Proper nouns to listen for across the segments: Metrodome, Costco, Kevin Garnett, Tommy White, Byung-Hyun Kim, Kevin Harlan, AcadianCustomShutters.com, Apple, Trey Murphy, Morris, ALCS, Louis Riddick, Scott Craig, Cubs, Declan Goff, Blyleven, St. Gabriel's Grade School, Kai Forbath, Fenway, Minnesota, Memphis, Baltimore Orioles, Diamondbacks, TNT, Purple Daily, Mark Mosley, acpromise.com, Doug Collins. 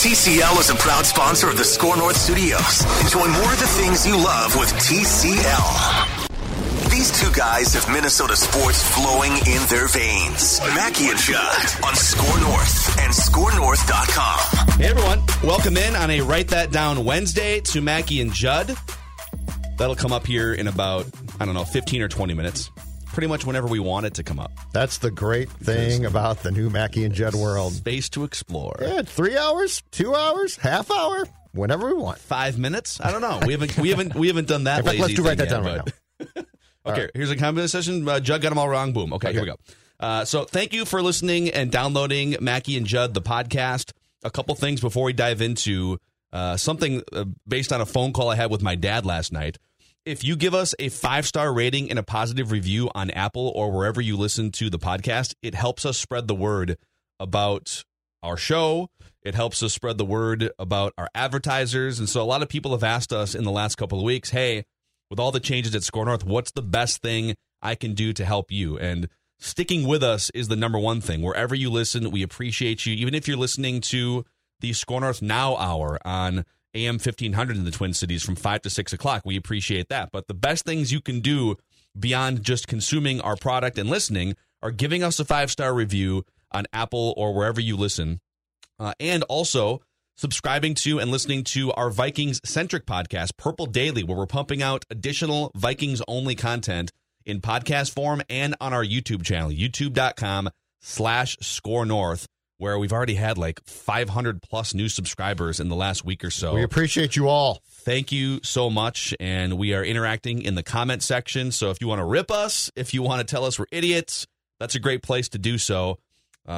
TCL is a proud sponsor of the Score North Studios. Enjoy more of the things you love with TCL. These two guys have Minnesota sports flowing in their veins. Mackie and Judd on Score North and ScoreNorth.com. Hey everyone, welcome in on a Write That Down Wednesday to Mackie and Judd. That'll come up here in about, 15 or 20 minutes. Pretty much whenever we want it to come up. That's the great thing about the new Mackie and Judd world. Space to explore. Yeah, 3 hours, 2 hours, half hour, whenever we want. 5 minutes? I don't know. We haven't done that. Fact, let's do Write That Down right now. Okay, right. Here's a comment session. Judd got them all wrong. Boom. Okay, here we go. So thank you for listening and downloading Mackie and Judd the podcast. A couple things before we dive into something based on a phone call I had with my dad last night. If you give us a 5-star rating and a positive review on Apple or wherever you listen to the podcast, it helps us spread the word about our show. It helps us spread the word about our advertisers. And so a lot of people have asked us in the last couple of weeks, hey, with all the changes at Score North, what's the best thing I can do to help you? And sticking with us is the number one thing. Wherever you listen, we appreciate you. Even if you're listening to the Score North Now Hour on AM 1500 in the Twin Cities from 5 to 6 o'clock. We appreciate that. But the best things you can do beyond just consuming our product and listening are giving us a 5-star review on Apple or wherever you listen. And also subscribing to and listening to our Vikings-centric podcast, Purple Daily, where we're pumping out additional Vikings-only content in podcast form and on our YouTube channel, youtube.com/ScoreNorth. Where we've already had like 500 plus new subscribers in the last week or so. We appreciate you all. Thank you so much. And we are interacting in the comment section. So if you want to rip us, if you want to tell us we're idiots, that's a great place to do so.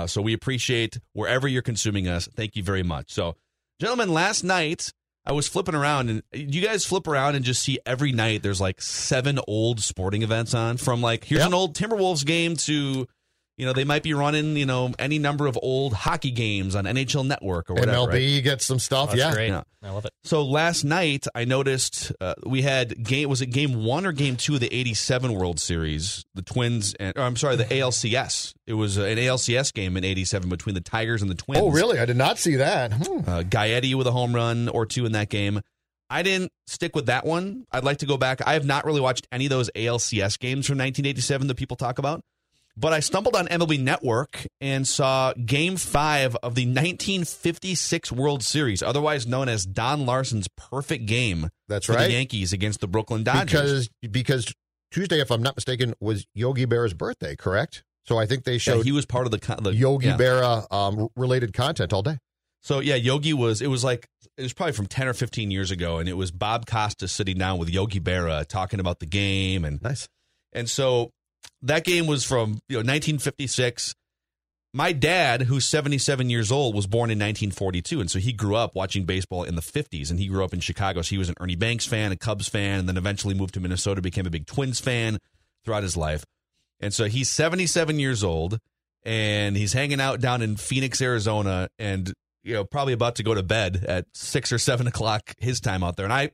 So we appreciate wherever you're consuming us. Thank you very much. So, gentlemen, last night I was flipping around, and you guys flip around and just see every night there's like 7 old sporting events on, from like here's an old Timberwolves game to... You know, they might be running, any number of old hockey games on NHL Network or whatever. MLB gets some stuff. Oh, that's great. Yeah. I love it. So last night I noticed we had game 1 or game 2 of the 87 World Series, the Twins and the ALCS. It was an ALCS game in 87 between the Tigers and the Twins. Oh, really? I did not see that. Gaetti with a home run or 2 in that game. I didn't stick with that one. I'd like to go back. I have not really watched any of those ALCS games from 1987 that people talk about. But I stumbled on MLB Network and saw Game 5 of the 1956 World Series, otherwise known as Don Larsen's perfect game. That's right. The Yankees against the Brooklyn Dodgers. Because Tuesday, if I'm not mistaken, was Yogi Berra's birthday, correct? So I think they showed he was part of the Yogi Berra related content all day. So yeah, it was probably from 10 or 15 years ago, and it was Bob Costas sitting down with Yogi Berra talking about the game and nice. And so that game was from 1956. My dad, who's 77 years old, was born in 1942, and so he grew up watching baseball in the 50s, and he grew up in Chicago, so he was an Ernie Banks fan, a Cubs fan, and then eventually moved to Minnesota, became a big Twins fan throughout his life. And so he's 77 years old, and he's hanging out down in Phoenix, Arizona, and probably about to go to bed at 6 or 7 o'clock his time out there, and I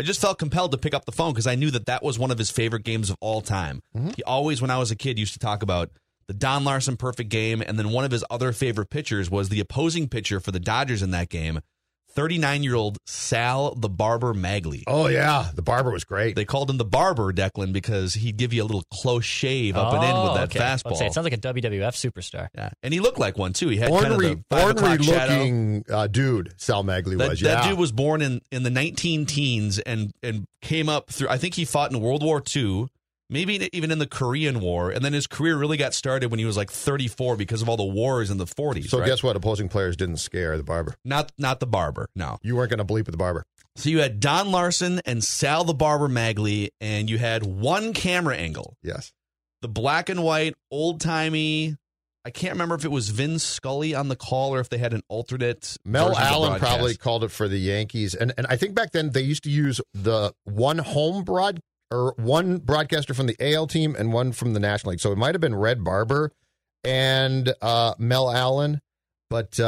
just felt compelled to pick up the phone because I knew that was one of his favorite games of all time. Mm-hmm. He always, when I was a kid, used to talk about the Don Larsen perfect game, and then one of his other favorite pitchers was the opposing pitcher for the Dodgers in that game, 39-year-old Sal the Barber Maglie. Oh, yeah. The Barber was great. They called him the Barber, Declan, because he'd give you a little close shave up and in with that fastball. It sounds like a WWF superstar. Yeah. And he looked like one, too. He had kind of the 5 o'clock looking dude, Sal Maglie was. That dude was born in the 19-teens and came up through, I think he fought in World War II, maybe even in the Korean War, and then his career really got started when he was like 34 because of all the wars in the 40s. So guess what? Opposing players didn't scare the Barber. Not the Barber, no. You weren't going to bleep with the Barber. So you had Don Larsen and Sal the Barber Maglie, and you had one camera angle. Yes. The black and white, old-timey, I can't remember if it was Vin Scully on the call or if they had an alternate. Mel Allen probably called it for the Yankees, and I think back then they used to use the one home broadcast, or one broadcaster from the AL team and one from the National League. So it might have been Red Barber and Mel Allen, but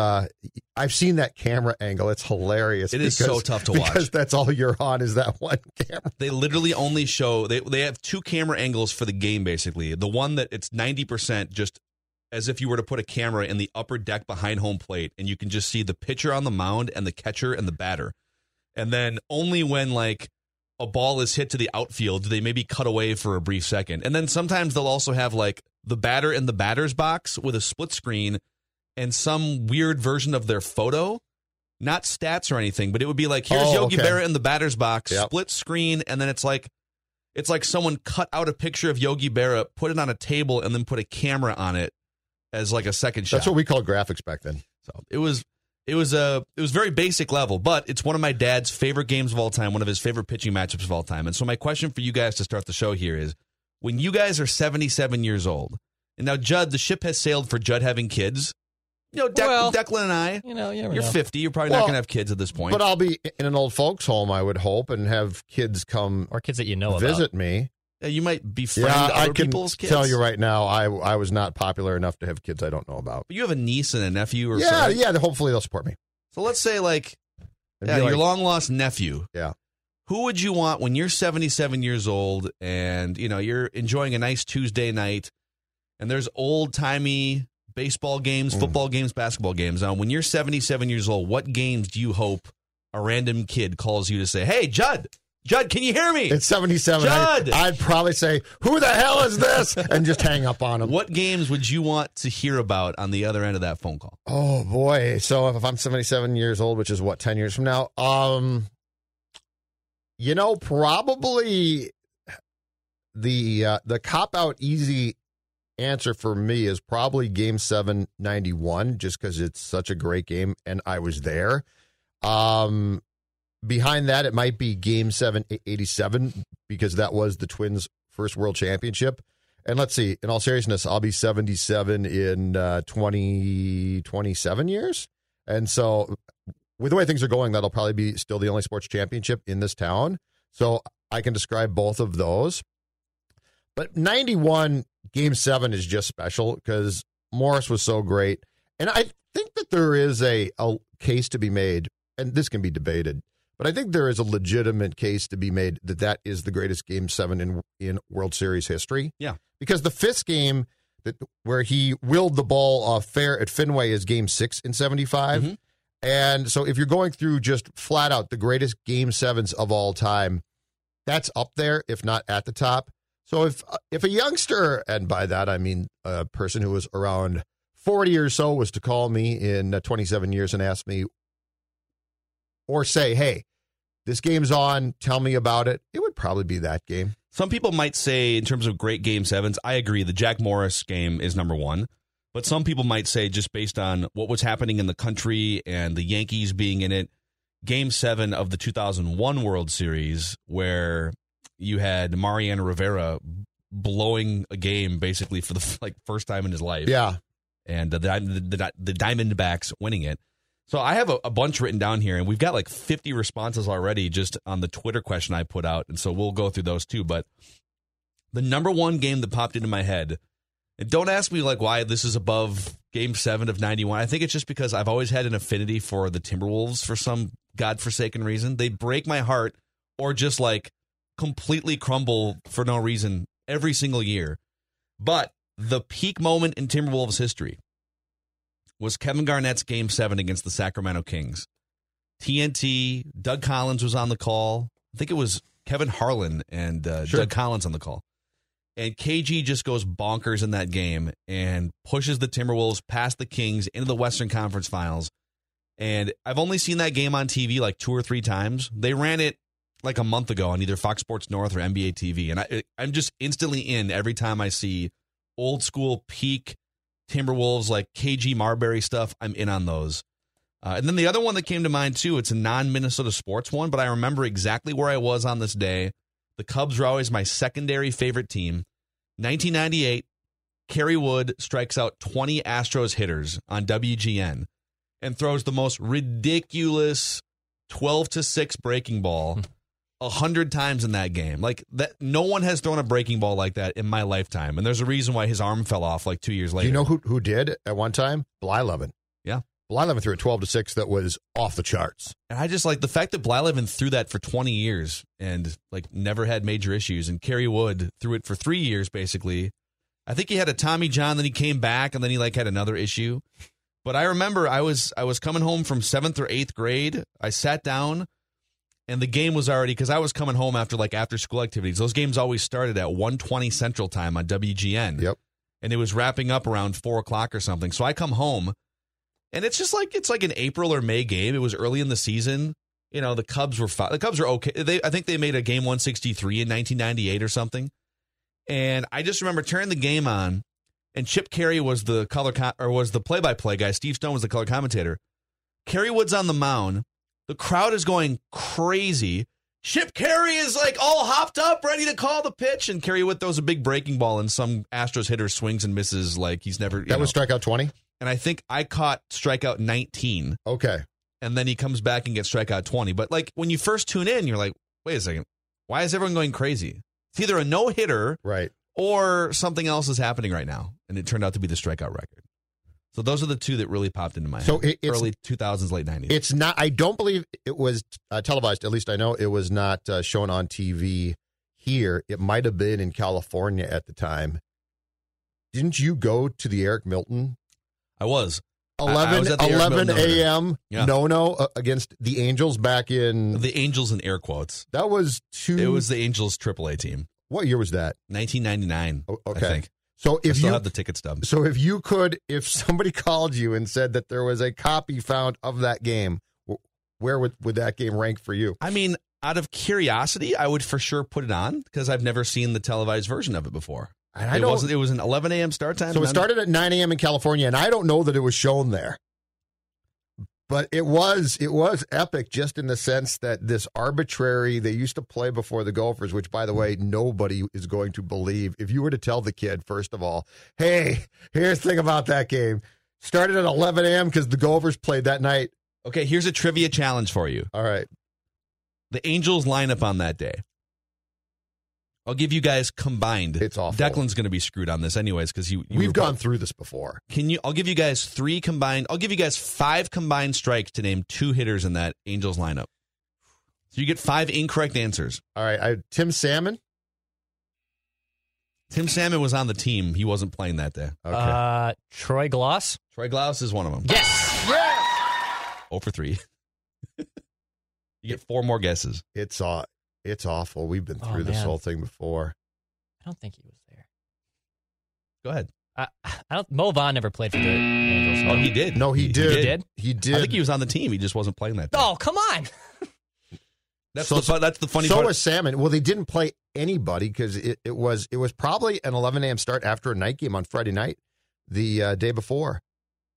I've seen that camera angle. It's hilarious. It is so tough to watch. Because that's all you're on is that one camera. They literally only show, they have two camera angles for the game, basically. The one that it's 90% just as if you were to put a camera in the upper deck behind home plate, and you can just see the pitcher on the mound and the catcher and the batter. And then only when, like, a ball is hit to the outfield, they maybe cut away for a brief second. And then sometimes they'll also have like the batter in the batter's box with a split screen and some weird version of their photo, not stats or anything, but it would be like, here's Yogi Berra in the batter's box, split screen. And then it's like someone cut out a picture of Yogi Berra, put it on a table, and then put a camera on it as like a second shot. That's what we called graphics back then. So It was very basic level, but it's one of my dad's favorite games of all time, one of his favorite pitching matchups of all time. And so my question for you guys to start the show here is, when you guys are 77 years old, and now Judd, the ship has sailed for Judd having kids. You know, Declan and I, you're 50. You're probably not going to have kids at this point. But I'll be in an old folks home, I would hope, and have kids come or kids that you know visit about. Me. You might befriend other people's kids. I can tell you right now, I was not popular enough to have kids I don't know about. But you have a niece and a nephew or something? Yeah, hopefully they'll support me. So let's say, your long-lost nephew. Yeah. Who would you want when you're 77 years old and, you're enjoying a nice Tuesday night and there's old-timey baseball games, football games, basketball games on? When you're 77 years old, what games do you hope a random kid calls you to say, hey, Judd, can you hear me? It's 77. Judd! I'd probably say, who the hell is this? And just hang up on him. What games would you want to hear about on the other end of that phone call? Oh, boy. So if I'm 77 years old, which is, 10 years from now? Probably the cop-out easy answer for me is probably Game 7, 91, just because it's such a great game, and I was there. Behind that, it might be Game 7, 87, because that was the Twins' first World Championship. And let's see, in all seriousness, I'll be 77 in 27 years. And so with the way things are going, that'll probably be still the only sports championship in this town. So I can describe both of those. But 91, Game 7 is just special because Morris was so great. And I think that there is a case to be made, and this can be debated, but I think there is a legitimate case to be made that is the greatest Game 7 in World Series history. Yeah. Because the fifth game where he willed the ball fair at Fenway is Game 6 in 75. Mm-hmm. And so if you're going through just flat out the greatest Game 7s of all time, that's up there, if not at the top. So if a youngster, and by that I mean a person who was around 40 or so, was to call me in 27 years and ask me, or say, hey, this game's on, tell me about it, it would probably be that game. Some people might say, in terms of great Game 7s, I agree, the Jack Morris game is number one. But some people might say, just based on what was happening in the country and the Yankees being in it, Game 7 of the 2001 World Series, where you had Mariano Rivera blowing a game basically for the first time in his life. Yeah. And the Diamondbacks winning it. So I have a bunch written down here, and we've got 50 responses already just on the Twitter question I put out, and so we'll go through those too. But the number one game that popped into my head, and don't ask me why this is above Game 7 of 91. I think it's just because I've always had an affinity for the Timberwolves for some godforsaken reason. They break my heart or just completely crumble for no reason every single year. But the peak moment in Timberwolves history was Kevin Garnett's Game 7 against the Sacramento Kings. TNT. Doug Collins was on the call. I think it was Kevin Harlan and Doug Collins on the call. And KG just goes bonkers in that game and pushes the Timberwolves past the Kings into the Western Conference Finals. And I've only seen that game on TV like 2 or 3 times. They ran it like a month ago on either Fox Sports North or NBA TV. And I'm just instantly in every time I see old school peak Timberwolves, like KG Marbury stuff. I'm in on those. And then the other one that came to mind too, it's a non-Minnesota sports one, but I remember exactly where I was on this day. The Cubs were always my secondary favorite team. 1998, Kerry Wood strikes out 20 Astros hitters on WGN and throws the most ridiculous 12-6 breaking ball 100 times in that game. Like that, no one has thrown a breaking ball like that in my lifetime. And there's a reason why his arm fell off like 2 years later. Do you know who did at one time? Blyleven. Yeah. Blyleven threw a 12-6 that was off the charts. And I just like the fact that Blyleven threw that for 20 years and like never had major issues. And Kerry Wood threw it for 3 years, basically. I think he had a Tommy John, then he came back, and then he like had another issue. But I remember I was coming home from 7th or 8th grade. I sat down and the game was already, because I was coming home after like after school activities. Those games always started at 1:20 Central Time on WGN. Yep. And it was wrapping up around 4 o'clock or something. So I come home. And it's just like, it's like an April or May game. It was early in the season. You know, the Cubs were fine. The Cubs are okay. I think they made a game 163 in 1998 or something. And I just remember turning the game on, and Chip Carey was the play-by-play guy. Steve Stone was the color commentator. Kerry Wood's on the mound. The crowd is going crazy. Chip Carey is like all hopped up, ready to call the pitch, and Kerry Wood throws a big breaking ball, and some Astros hitter swings and misses like he's never. That was strikeout 20. And I think I caught strikeout 19. Okay. And then he comes back and gets strikeout 20. But like when you first tune in, you're like, wait a second, why is everyone going crazy? It's either a no-hitter, right, or something else is happening right now. And it turned out to be the strikeout record. So those are the two that really popped into my head. So early 2000s, late 90s. It's not, I don't believe it was televised. At least I know it was not shown on TV here. It might have been in California at the time. Didn't you go to the Eric Milton? I was. 11 a.m. no-no against the Angels back in... The Angels in air quotes. That was It was the Angels AAA team. What year was that? 1999, oh, okay. I think. So if I still have the ticket stub. So if you could, if somebody called you and said that there was a copy found of that game, where would that game rank for you? I mean, out of curiosity, I would for sure put it on because I've never seen the televised version of it before. And it was an 11 a.m. start time. So it started at 9 a.m. in California, and I don't know that it was shown there. But it was epic just in the sense that this arbitrary, they used to play before the Gophers, which, by the way, nobody is going to believe. If you were to tell the kid, first of all, hey, here's the thing about that game. Started at 11 a.m. because the Gophers played that night. Okay, here's a trivia challenge for you. All right. The Angels lineup on that day. I'll give you guys combined. It's awful. Declan's going to be screwed on this anyways because we've gone through this before. I'll give you guys five combined strikes to name 2 hitters in that Angels lineup. So you get 5 incorrect answers. All right. Tim Salmon? Tim Salmon was on the team. He wasn't playing that day. Okay. Troy Glaus? Troy Glaus is one of them. Yes! Yes! 0 for 3. You get 4 more guesses. It's awful. We've been through this whole thing before. I don't think he was there. Go ahead. Mo Vaughn never played for the Angels. Oh, he did. No, he did. He did? He did. I think he was on the team. He just wasn't playing that day. Oh, come on. That's the funny part. So was Salmon. Well, they didn't play anybody because it was probably an 11 a.m. start after a night game on Friday night the day before.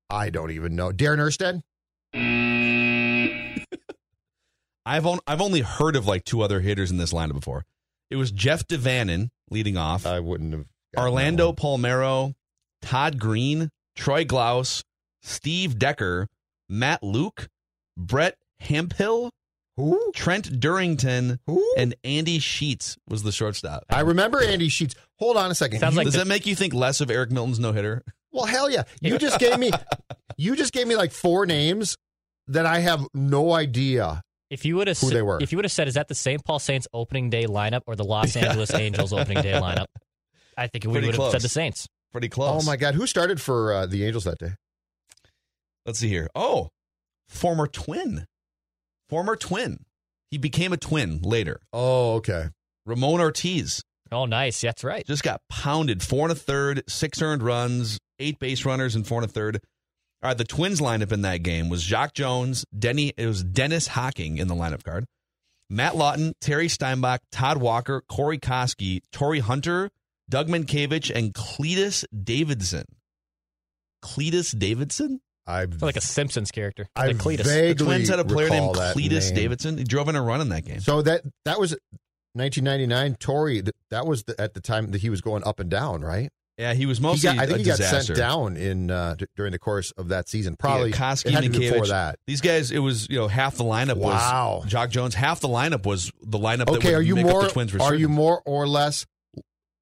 I don't even know. Darren Erstad? I've only heard of like 2 other hitters in this lineup before. It was Jeff DeVannen leading off. I wouldn't have. Orlando Palmeiro, Todd Green, Troy Glaus, Steve Decker, Matt Luke, Brett Hampill, who? Trent Durrington, who? And Andy Sheets was the shortstop. I remember Andy Sheets. Hold on a second. Does that make you think less of Eric Milton's no hitter? Well, hell yeah! You just gave me like 4 names that I have no idea. If you would have said, is that the St. Paul Saints opening day lineup or the Los Angeles Angels opening day lineup? I think we would have said the Saints. Pretty close. Oh, my God. Who started for the Angels that day? Let's see here. Oh, former Twin. Former Twin. He became a Twin later. Oh, okay. Ramon Ortiz. Oh, nice. That's right. Just got pounded. 4 1/3, 6 earned runs, 8 base runners, and 4 1/3. All right, the Twins lineup in that game was Jacques Jones, Dennis Hocking in the lineup card, Matt Lawton, Terry Steinbach, Todd Walker, Corey Koski, Torrey Hunter, Doug Minkiewicz, and Cletus Davidson. Cletus Davidson? It's like a Simpsons character. I Cletus. Vaguely the Twins had a player named Cletus Davidson. He drove in a run in that game. So that was 1999. Torrey, that was at the time that he was going up and down, right? Yeah, he was mostly he got sent down in during the course of that season. Probably Koski, Minkiewicz. Before that. These guys, it was half the lineup was Jacques Jones. Half the lineup was the lineup that would make up the Twins' resurgence. Are you more or less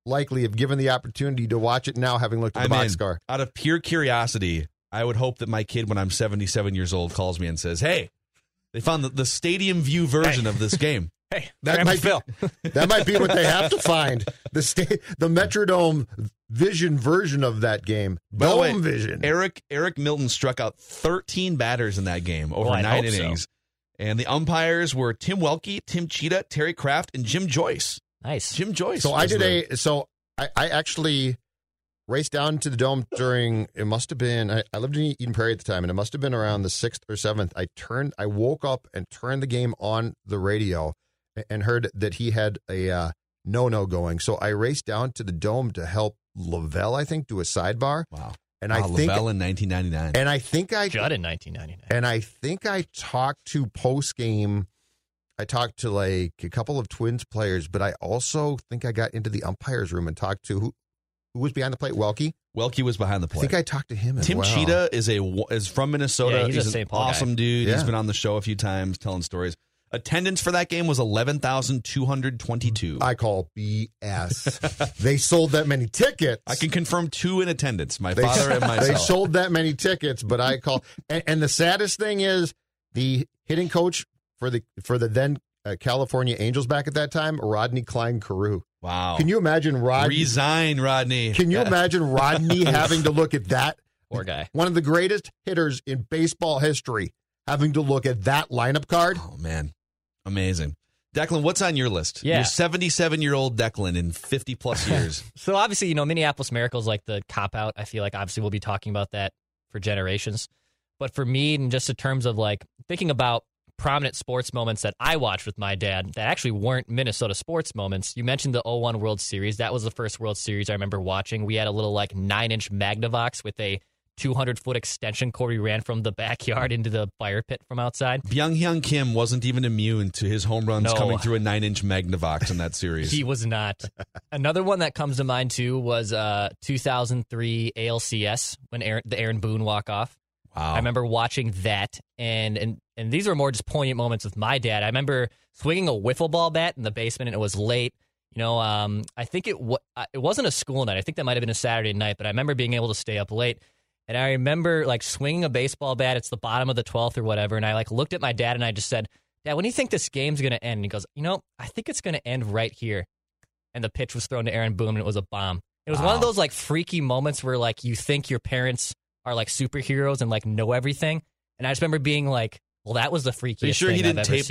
likely, if given the opportunity, to watch it now, having looked at the boxcar? Out of pure curiosity, I would hope that my kid, when I'm 77 years old, calls me and says, hey, they found the stadium view version of this game. Hey, that might be what they have to find. The Metrodome vision version of that game. By the way, vision. Eric Milton struck out 13 batters in that game over 9 innings. So. And the umpires were Tim Welke, Tim Cheetah, Terry Kraft, and Jim Joyce. Nice. Jim Joyce. So I actually raced down to the Dome during, it must have been, I lived in Eden Prairie at the time, and it must have been around the 6th or 7th. I woke up and turned the game on the radio and heard that he had a no-no going. So I raced down to the Dome to help Lavelle, I think, do a sidebar. Wow. And Lavelle in 1999. And I think Judd in 1999. And I think I talked to post-game, I talked to like a couple of Twins players, but I also think I got into the umpire's room and talked to who was behind the plate? Welke? Welke was behind the plate. I think I talked to him as well. Tim Cheetah is from Minnesota. Yeah, he's an awesome dude. Yeah. He's been on the show a few times telling stories. Attendance for that game was 11,222. I call BS. They sold that many tickets. I can confirm 2 in attendance, my father and myself. They sold that many tickets, but I call. And the saddest thing is the hitting coach for the then California Angels back at that time, Rodney Klein Carew. Wow. Can you imagine Rodney? Resign, Rodney. Can you imagine Rodney having to look at that? Poor guy. One of the greatest hitters in baseball history having to look at that lineup card. Oh, man. Amazing. Declan, what's on your list? Yeah. You're 77-year-old Declan in 50-plus years. So, obviously, Minneapolis Miracle's like the cop-out. I feel like, obviously, we'll be talking about that for generations. But for me, and just in terms of, like, thinking about prominent sports moments that I watched with my dad that actually weren't Minnesota sports moments. You mentioned the 2001 World Series. That was the first World Series I remember watching. We had a little 9-inch Magnavox with a 200-foot extension cord we ran from the backyard into the fire pit from outside. Byung-Hyun Kim wasn't even immune to his home runs coming through a 9-inch Magnavox in that series. He was not. Another one that comes to mind, too, was 2003 ALCS when the Aaron Boone walk-off. Wow. I remember watching that, and these were more just poignant moments with my dad. I remember swinging a wiffle ball bat in the basement, and it was late. I think it wasn't a school night. I think that might have been a Saturday night, but I remember being able to stay up late. And I remember, swinging a baseball bat. It's the bottom of the 12th or whatever, and I, looked at my dad, and I just said, Dad, when do you think this game's going to end? And he goes, I think it's going to end right here. And the pitch was thrown to Aaron Boone, and it was a bomb. It was one of those, freaky moments where, you think your parents are superheroes and know everything. And I just remember being well, that was the freakiest thing I've ever seen. Are you sure he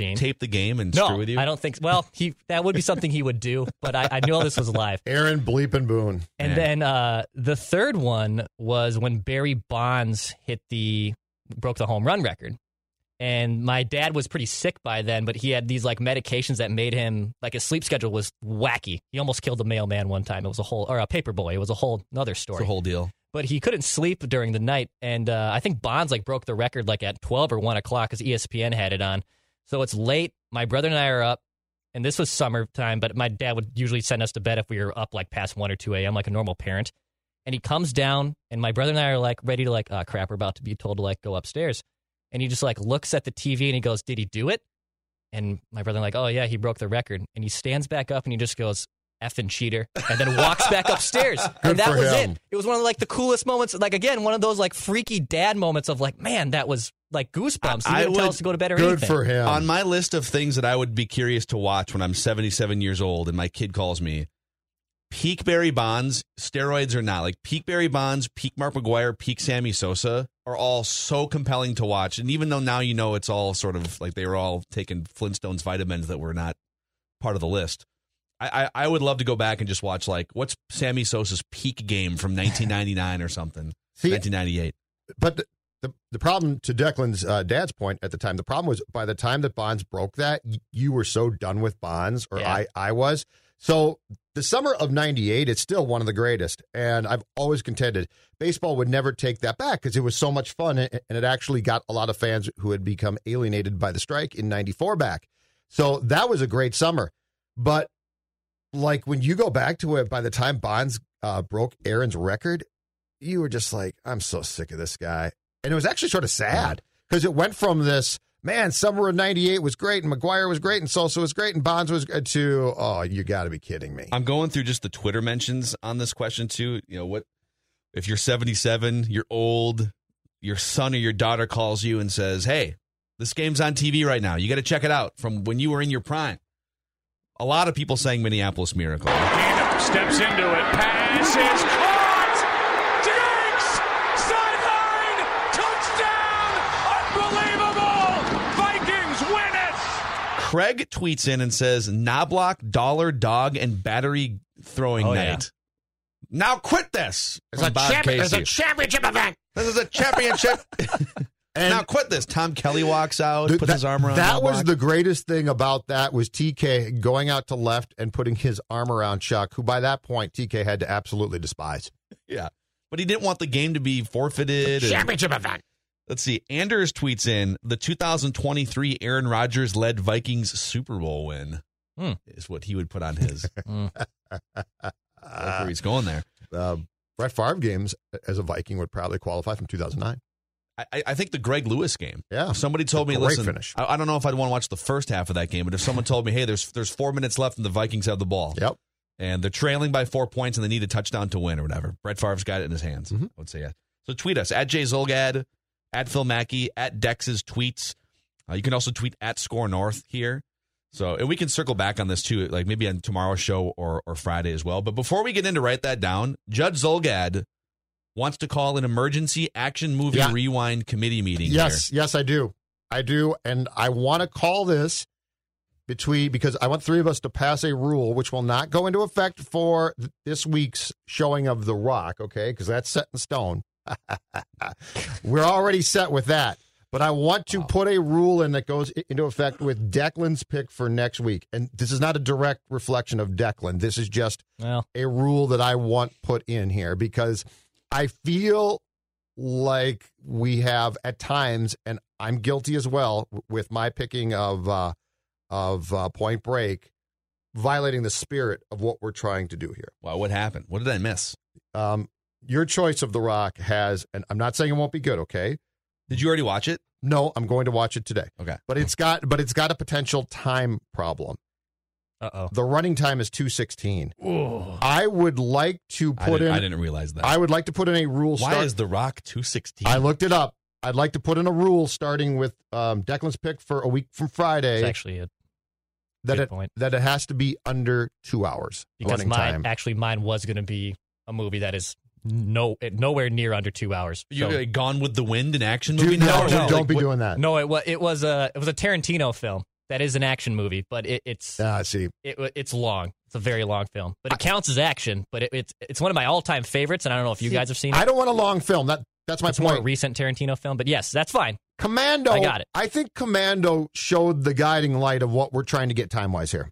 didn't tape the game and screw with you? No, I don't think so. Well, that would be something he would do, but I knew all this was live. Aaron Bleepin' Boone. And then the third one was when Barry Bonds broke the home run record. And my dad was pretty sick by then, but he had these medications that made him his sleep schedule was wacky. He almost killed a mailman one time. It was a paper boy. It was a whole another story. It's a whole deal. But he couldn't sleep during the night, and I think Bonds broke the record at 12 or 1 o'clock because ESPN had it on. So it's late. My brother and I are up, and this was summertime, but my dad would usually send us to bed if we were up past 1 or 2 a.m. like a normal parent. And he comes down, and my brother and I are ready to crap, we're about to be told to go upstairs. And he just looks at the TV, and he goes, did he do it? And my brother oh, yeah, he broke the record. And he stands back up, and he just goes, effing cheater, and then walks back upstairs. And that was it. It was one of the coolest moments. Again, one of those freaky dad moments of man, that was goosebumps. He didn't tell us to go to bed or anything. Good for him. On my list of things that I would be curious to watch when I'm 77 years old and my kid calls me, peak Barry Bonds, steroids or not, like peak Barry Bonds, peak Mark McGwire, peak Sammy Sosa are all so compelling to watch. And even though now you know it's all sort of like they were all taking Flintstones vitamins that were not part of the list, I would love to go back and just watch like what's Sammy Sosa's peak game from 1999 or something, 1998. But the problem, to Declan's dad's point at the time, the problem was by the time that Bonds broke that, you were so done with Bonds, or I was. So the summer of 98, it's still one of the greatest, and I've always contended baseball would never take that back because it was so much fun, and it actually got a lot of fans who had become alienated by the strike in 94 back. So that was a great summer. But like when you go back to it, by the time Bonds broke Aaron's record, you were just like, I'm so sick of this guy. And it was actually sort of sad because it went from this, man, summer of 98 was great, and McGwire was great, and Sosa was great, and Bonds was good, to, oh, you got to be kidding me. I'm going through just the Twitter mentions on this question, too. You know, what if you're 77, you're old, your son or your daughter calls you and says, hey, this game's on TV right now. You got to check it out from when you were in your prime. A lot of people saying Minneapolis Miracle. He steps into it, passes. Craig tweets in and says, Knobloch, dollar, dog, and battery throwing night. Yeah. Now quit this. It's a championship event. This is a championship. And now quit this. Tom Kelly walks out, puts his arm around Knobloch. That was the greatest thing about that was TK going out to left and putting his arm around Chuck, who by that point TK had to absolutely despise. Yeah. But he didn't want the game to be forfeited. Championship event. Let's see. Anders tweets in, the 2023 Aaron Rodgers-led Vikings Super Bowl win is what he would put on his. That's where he's going there. Brett Favre games as a Viking would probably qualify from 2009. I think the Greg Lewis game. Yeah. Somebody told me, listen, I don't know if I'd want to watch the first half of that game, but if someone told me, hey, there's 4 minutes left and the Vikings have the ball. Yep. And they're trailing by 4 points and they need a touchdown to win or whatever. Brett Favre's got it in his hands. Mm-hmm. I would say, yeah. So tweet us, at Jay Zolgad. At Phil Mackey, at Dex's tweets. You can also tweet at Score North here. So, and we can circle back on this too, like maybe on tomorrow's show or Friday as well. But before we get into Write That Down, Judge Zolgad wants to call an emergency action movie rewind committee meeting. Yes, here. Yes, I do. I do. And I want to call this because I want three of us to pass a rule which will not go into effect for this week's showing of The Rock, okay? Because that's set in stone. We're already set with that, but I want to put a rule in that goes into effect with Declan's pick for next week. And this is not a direct reflection of Declan. This is just a rule that I want put in here because I feel like we have at times, and I'm guilty as well with my picking of Point Break, violating the spirit of what we're trying to do here. Wow, what happened? What did I miss? Your choice of The Rock has, and I'm not saying it won't be good, okay? Did you already watch it? No, I'm going to watch it today. Okay. But it's got a potential time problem. Uh-oh. The running time is 2:16. Ooh. I would like to put in... I didn't realize that. I would like to put in a rule... Why is The Rock 2:16? I looked it up. I'd like to put in a rule starting with Declan's pick for a week from Friday. It's actually a... That it has to be under 2 hours because mine was going to be a movie that is... nowhere near under 2 hours. You're like Gone with the Wind, an action movie? No, don't be doing that. No, it was a Tarantino film that is an action movie, but it's long. It's a very long film, but it counts as action. But it's one of my all time favorites, and I don't know if you guys have seen it. I don't want a long film. That's my point. More a recent Tarantino film, but yes, that's fine. Commando. I got it. I think Commando showed the guiding light of what we're trying to get time wise here.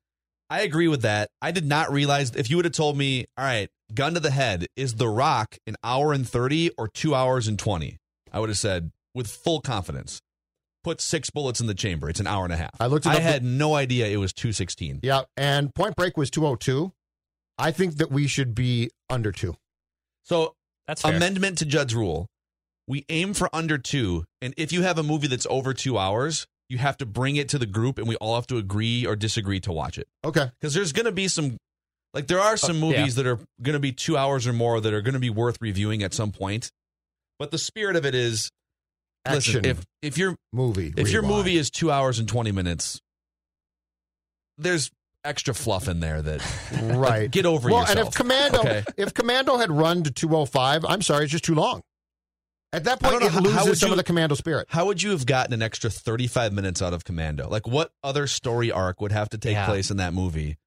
I agree with that. I did not realize if you would have told me, all right, gun to the head, is The Rock an hour and 30 or 2 hours and 20? I would have said with full confidence, put 6 bullets in the chamber. It's an hour and a half. I had no idea it was 2:16. Yeah, and Point Break was 2:02. I think that we should be under 2. So that's fair. Amendment to Judd's rule. We aim for under 2, and if you have a movie that's over 2 hours, you have to bring it to the group, and we all have to agree or disagree to watch it. Okay. Because there's going to be some... Like, there are some movies that are going to be 2 hours or more that are going to be worth reviewing at some point. But the spirit of it is, action. Listen, if your movie is 2 hours and 20 minutes, there's extra fluff in there that right. Get over yourself. And if Commando had run to 205, I'm sorry, it's just too long. At that point, it loses some of the Commando spirit. How would you have gotten an extra 35 minutes out of Commando? Like, what other story arc would have to take place in that movie?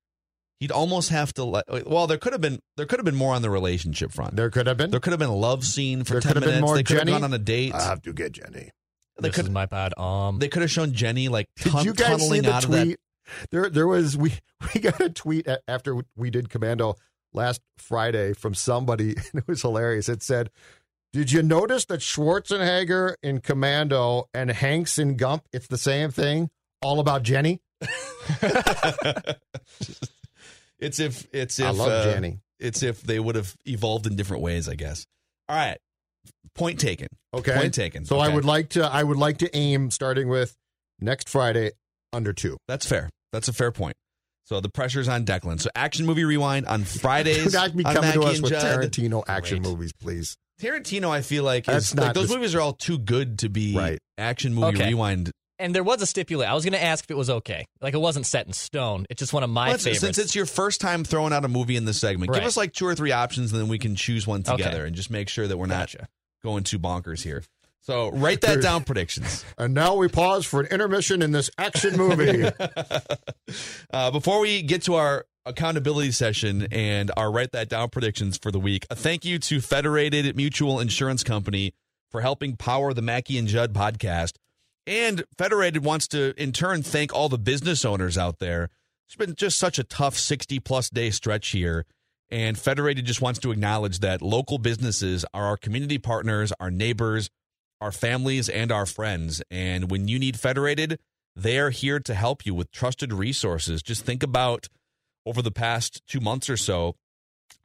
He'd almost have to. There could have been more on the relationship front. There could have been a love scene for 10 minutes. They could have gone on a date. I have to get Jenny. This is my bad. They could have shown Jenny like tunneling out of that. There was we got a tweet after we did Commando last Friday from somebody, and it was hilarious. It said, "Did you notice that Schwarzenegger in Commando and Hanks in Gump, it's the same thing, all about Jenny?" I love Jenny. It's if they would have evolved in different ways, I guess. All right, point taken. Okay, point taken. So okay. I would like to aim starting with next Friday under 2. That's fair. That's a fair point. So the pressure's on Declan. So Action Movie Rewind on Fridays. Do not be coming to us with Tarantino action movies, please. Tarantino, I feel like, those movies are all too good to be Action Movie Rewind. And there was a stipulation. I was going to ask if it was okay. Like, it wasn't set in stone. It's just one of my favorites. Since it's your first time throwing out a movie in this segment, give us like 2 or 3 options, and then we can choose one together and just make sure that we're not going too bonkers here. So write that down, predictions. And now we pause for an intermission in this action movie. Before we get to our accountability session and our write that down predictions for the week, a thank you to Federated Mutual Insurance Company for helping power the Mackie and Judd podcast. And Federated wants to, in turn, thank all the business owners out there. It's been just such a tough 60-plus day stretch here. And Federated just wants to acknowledge that local businesses are our community partners, our neighbors, our families, and our friends. And when you need Federated, they are here to help you with trusted resources. Just think about, over the past 2 months or so,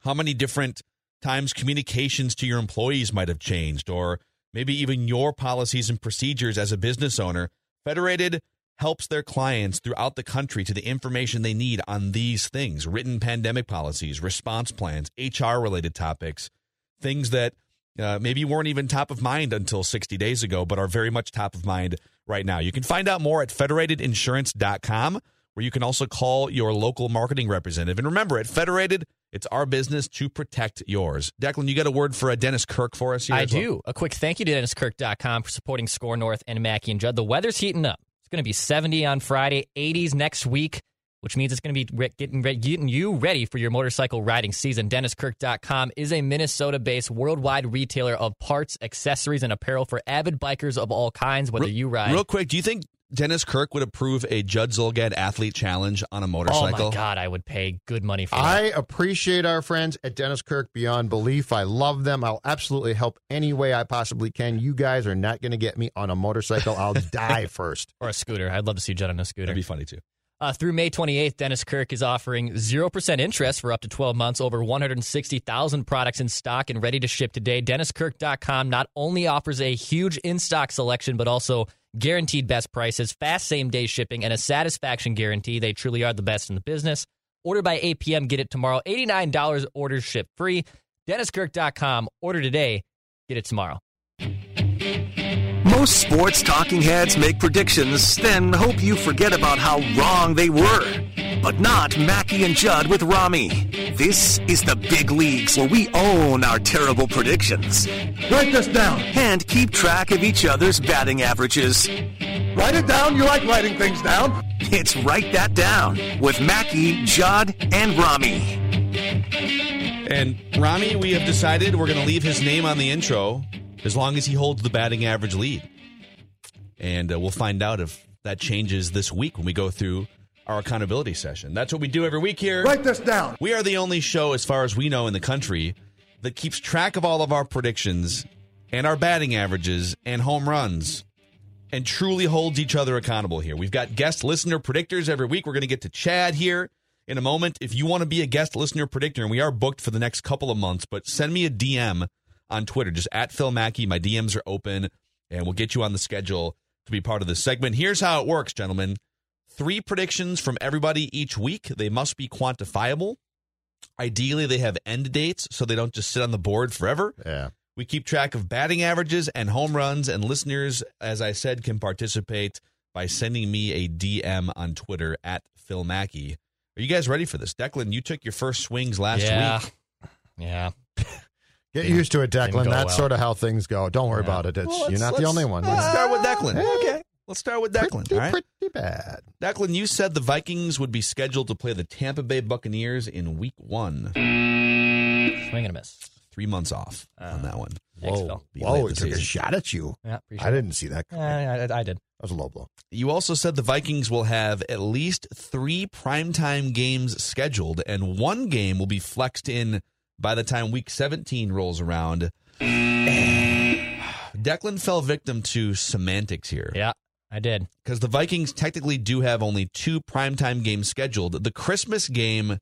how many different times communications to your employees might have changed, or maybe even your policies and procedures as a business owner. Federated helps their clients throughout the country to the information they need on these things: written pandemic policies, response plans, HR-related topics, things that maybe weren't even top of mind until 60 days ago, but are very much top of mind right now. You can find out more at federatedinsurance.com, where you can also call your local marketing representative. And remember, at Federated, it's our business to protect yours. Declan, you got a word for Dennis Kirk for us here? I do. A quick thank you to DennisKirk.com for supporting Score North and Mackie and Judd. The weather's heating up. It's going to be 70 on Friday, 80s next week, which means it's going to be getting you ready for your motorcycle riding season. DennisKirk.com is a Minnesota-based worldwide retailer of parts, accessories, and apparel for avid bikers of all kinds, whether you ride. Real quick, do you think Dennis Kirk would approve a Judd Zulgad athlete challenge on a motorcycle? Oh, my God, I would pay good money for that. I appreciate our friends at Dennis Kirk beyond belief. I love them. I'll absolutely help any way I possibly can. You guys are not going to get me on a motorcycle. I'll die first. Or a scooter. I'd love to see Judd on a scooter. That'd be funny, too. Through May 28th, Dennis Kirk is offering 0% interest for up to 12 months, over 160,000 products in stock and ready to ship today. DennisKirk.com not only offers a huge in-stock selection, but also guaranteed best prices, fast same-day shipping, and a satisfaction guarantee. They truly are the best in the business. Order by 8 p.m. Get it tomorrow. $89 orders ship free. DennisKirk.com. Order today. Get it tomorrow. Most sports talking heads make predictions, then hope you forget about how wrong they were. But not Mackie and Judd with Rami. This is the big leagues, where we own our terrible predictions. Write this down. And keep track of each other's batting averages. Write it down. You like writing things down. It's Write That Down with Mackie, Judd, and Rami. And Rami, we have decided we're going to leave his name on the intro as long as he holds the batting average lead. And we'll find out if that changes this week when we go through our accountability session. That's what we do every week here. Write this down. We are the only show, as far as we know, in the country that keeps track of all of our predictions and our batting averages and home runs and truly holds each other accountable here. We've got guest listener predictors every week. We're going to get to Chad here in a moment. If you want to be a guest listener predictor, and we are booked for the next couple of months, but send me a DM on Twitter, just at Phil Mackey. My DMs are open, and we'll get you on the schedule to be part of this segment. Here's how it works, gentlemen. 3 predictions from everybody each week. They must be quantifiable. Ideally, they have end dates, so they don't just sit on the board forever. Yeah. We keep track of batting averages and home runs, and listeners, as I said, can participate by sending me a DM on Twitter, at Phil Mackey. Are you guys ready for this? Declan, you took your first swings last week. Yeah. Get used to it, Declan. That's sort of how things go. Don't worry about it. It's, well, you're not the only one. Let's start with Declan. Okay. Let's start with Declan. Pretty bad. Declan, you said the Vikings would be scheduled to play the Tampa Bay Buccaneers in week one. Swing and a miss. 3 months off on that one. Whoa, it took a shot at you. Yeah, I didn't see that. I did. That was a low blow. You also said the Vikings will have at least three primetime games scheduled, and one game will be flexed in by the time Week 17 rolls around. Declan fell victim to semantics here. Yeah, I did. Because the Vikings technically do have only two primetime games scheduled. The Christmas game,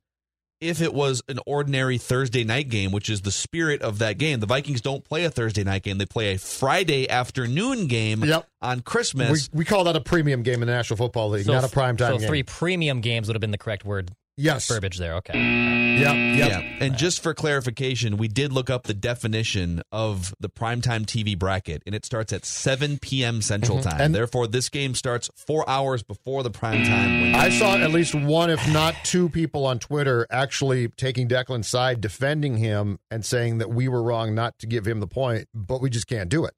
if it was an ordinary Thursday night game, which is the spirit of that game, the Vikings don't play a Thursday night game. They play a Friday afternoon game on Christmas. We call that a premium game in the National Football League, not a primetime game. So three premium games would have been the correct word. Yes. Verbiage there. Okay. Yeah. And just for clarification, we did look up the definition of the primetime TV bracket, and it starts at 7 p.m. Central Time. And therefore, this game starts 4 hours before the primetime window. I saw at least one, if not two, people on Twitter actually taking Declan's side, defending him, and saying that we were wrong not to give him the point, but we just can't do it.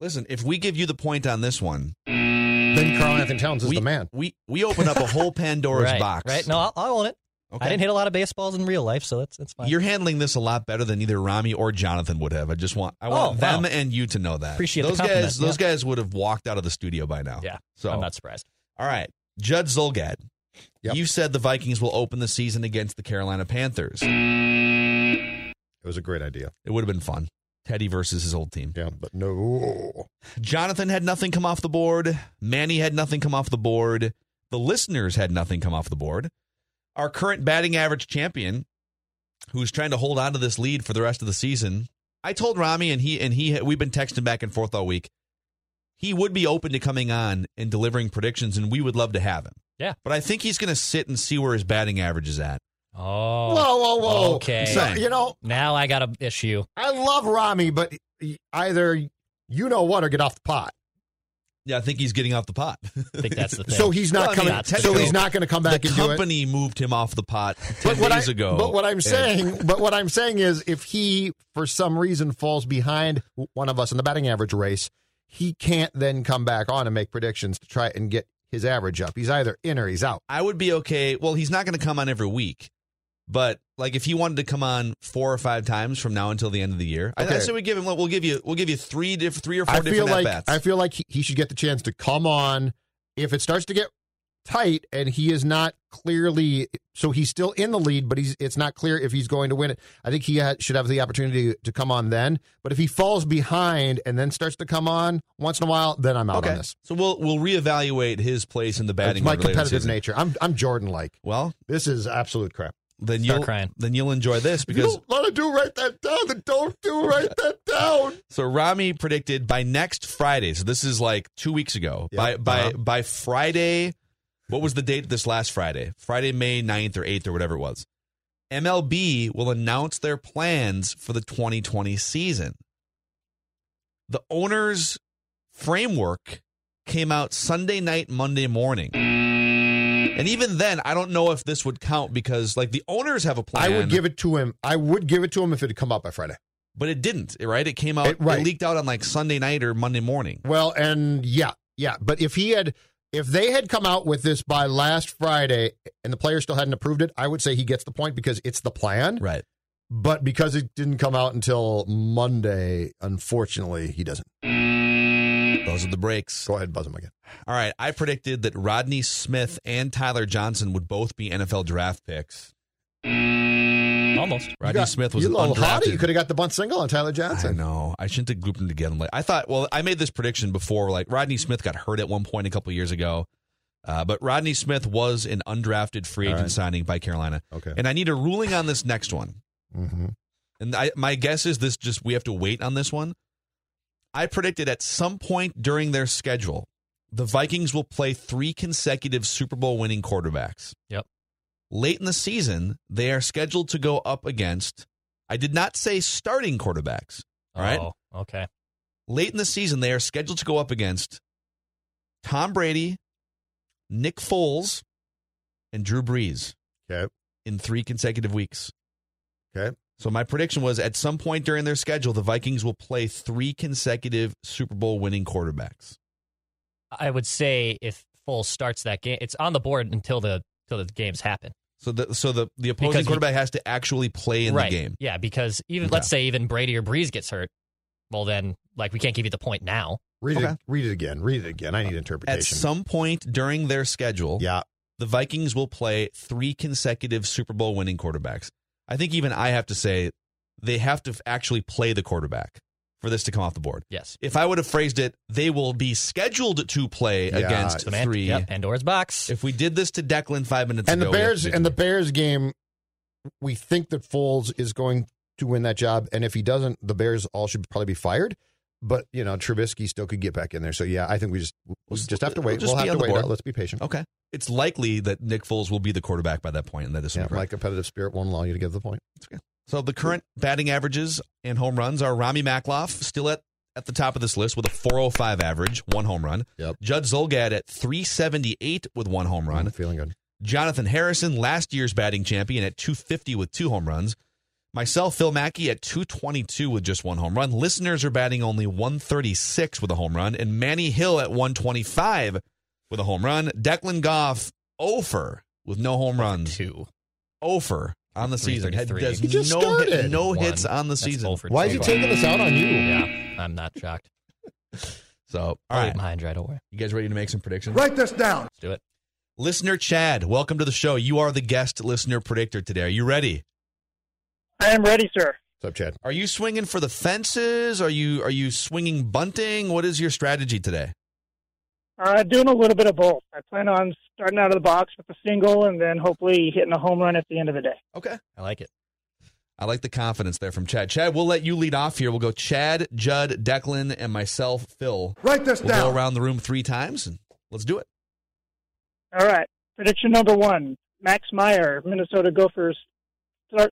Listen, if we give you the point on this one, then Karl-Anthony Towns is the man. We open up a whole Pandora's box. Right? No, I'll own it. Okay. I didn't hit a lot of baseballs in real life, so that's fine. You're handling this a lot better than either Rami or Jonathan would have. I want them and you to know that. Appreciate those guys. Those guys would have walked out of the studio by now. Yeah, so I'm not surprised. All right, Judd Zulgad, you said the Vikings will open the season against the Carolina Panthers. It was a great idea. It would have been fun. Teddy versus his old team. Yeah, but no. Jonathan had nothing come off the board. Manny had nothing come off the board. The listeners had nothing come off the board. Our current batting average champion, who's trying to hold on to this lead for the rest of the season, I told Rami, and he we've been texting back and forth all week, he would be open to coming on and delivering predictions, and we would love to have him. Yeah. But I think he's going to sit and see where his batting average is at. Oh. Whoa. Okay. So, now I got an issue. I love Rami, but either or get off the pot. Yeah, I think he's getting off the pot. I think that's the thing. So he's not coming. So he's not going to come back and do it. The company moved him off the pot 10 days ago. But what I'm saying, is, if he for some reason falls behind one of us in the batting average race, he can't then come back on and make predictions to try and get his average up. He's either in or he's out. I would be okay. Well, he's not going to come on every week. But like, if he wanted to come on 4 or 5 times from now until the end of the year, I say we give him. We'll give you three or four different at bats. I feel like he should get the chance to come on if it starts to get tight and he is not clearly. So he's still in the lead, but it's not clear if he's going to win it. I think he should have the opportunity to come on then. But if he falls behind and then starts to come on once in a while, then I'm out on this. So we'll reevaluate his place in the batting. It's my competitive nature. I'm Jordan like. Well, this is absolute crap. Then you'll enjoy this because you don't want to write that down. Then don't write that down. So Rami predicted by next Friday. So this is like 2 weeks ago. By Friday, what was the date this last Friday? Friday, May 9th or 8th or whatever it was. MLB will announce their plans for the 2020 season. The owner's framework came out Sunday night, Monday morning. And even then, I don't know if this would count because, like, the owners have a plan. I would give it to him. If it had come out by Friday. But it didn't, right? It came out. It leaked out on, like, Sunday night or Monday morning. Well, and yeah. But if they had come out with this by last Friday and the players still hadn't approved it, I would say he gets the point because it's the plan. Right. But because it didn't come out until Monday, unfortunately, he doesn't. Those are the breaks. Go ahead, buzz them again. All right, I predicted that Rodney Smith and Tyler Johnson would both be NFL draft picks. Almost. Rodney Smith was an undrafted. You could have got the bunt single on Tyler Johnson. I know. I shouldn't have grouped them together. I thought, I made this prediction before. Like, Rodney Smith got hurt at one point a couple years ago. But Rodney Smith was an undrafted free agent signing by Carolina. Okay. And I need a ruling on this next one. Mm-hmm. And my guess is we have to wait on this one. I predicted at some point during their schedule, the Vikings will play 3 consecutive Super Bowl winning quarterbacks. Yep. Late in the season, they are scheduled to go up against, I did not say starting quarterbacks. All right. Oh, okay. Late in the season, they are scheduled to go up against Tom Brady, Nick Foles, and Drew Brees. Okay. In 3 consecutive weeks. Okay. So my prediction was at some point during their schedule, the Vikings will play 3 consecutive Super Bowl winning quarterbacks. I would say if Foles starts that game, it's on the board until the games happen. So the opposing quarterback has to actually play in the game. Yeah, because let's say even Brady or Breeze gets hurt, well then we can't give you the point now. Read it again. I need interpretation. At some point during their schedule, the Vikings will play 3 consecutive Super Bowl winning quarterbacks. I think even I have to say they have to actually play the quarterback for this to come off the board. Yes. If I would have phrased it, they will be scheduled to play against 3. Pandora's box. If we did this to Declan 5 minutes ago. The Bears game, we think that Foles is going to win that job. And if he doesn't, the Bears all should probably be fired. But, Trubisky still could get back in there. So, I think we just have to wait. We'll have to wait. Let's be patient. Okay. It's likely that Nick Foles will be the quarterback by that point, and that is my competitive spirit won't allow you to give the point. Okay. So the current batting averages and home runs are Rami Makhlouf still at the top of this list with a 405 average, 1 home run. Yep. Judd Zolgad at 378 with 1 home run. I'm feeling good. Jonathan Harrison, last year's batting champion, at 250 with 2 home runs. Myself, Phil Mackey, at 222 with just 1 home run. Listeners are batting only 136 with a home run. And Manny Hill at 125 with a home run. Declan Goff, 0-fer with no home runs. 0-fer on the season. He just started. No hits on the season. Why is he taking this out on you? Yeah, I'm not shocked. So, all right. Behind right away. You guys ready to make some predictions? Write this down. Let's do it. Listener Chad, welcome to the show. You are the guest listener predictor today. Are you ready? I am ready, sir. What's up, Chad? Are you swinging for the fences? Are you swinging bunting? What is your strategy today? Doing a little bit of both. I plan on starting out of the box with a single and then hopefully hitting a home run at the end of the day. Okay. I like it. I like the confidence there from Chad. Chad, we'll let you lead off here. We'll go Chad, Judd, Declan, and myself, Phil. Write this down. We'll go around the room 3 times, and let's do it. All right. Prediction number 1, Max Meyer, Minnesota Gophers.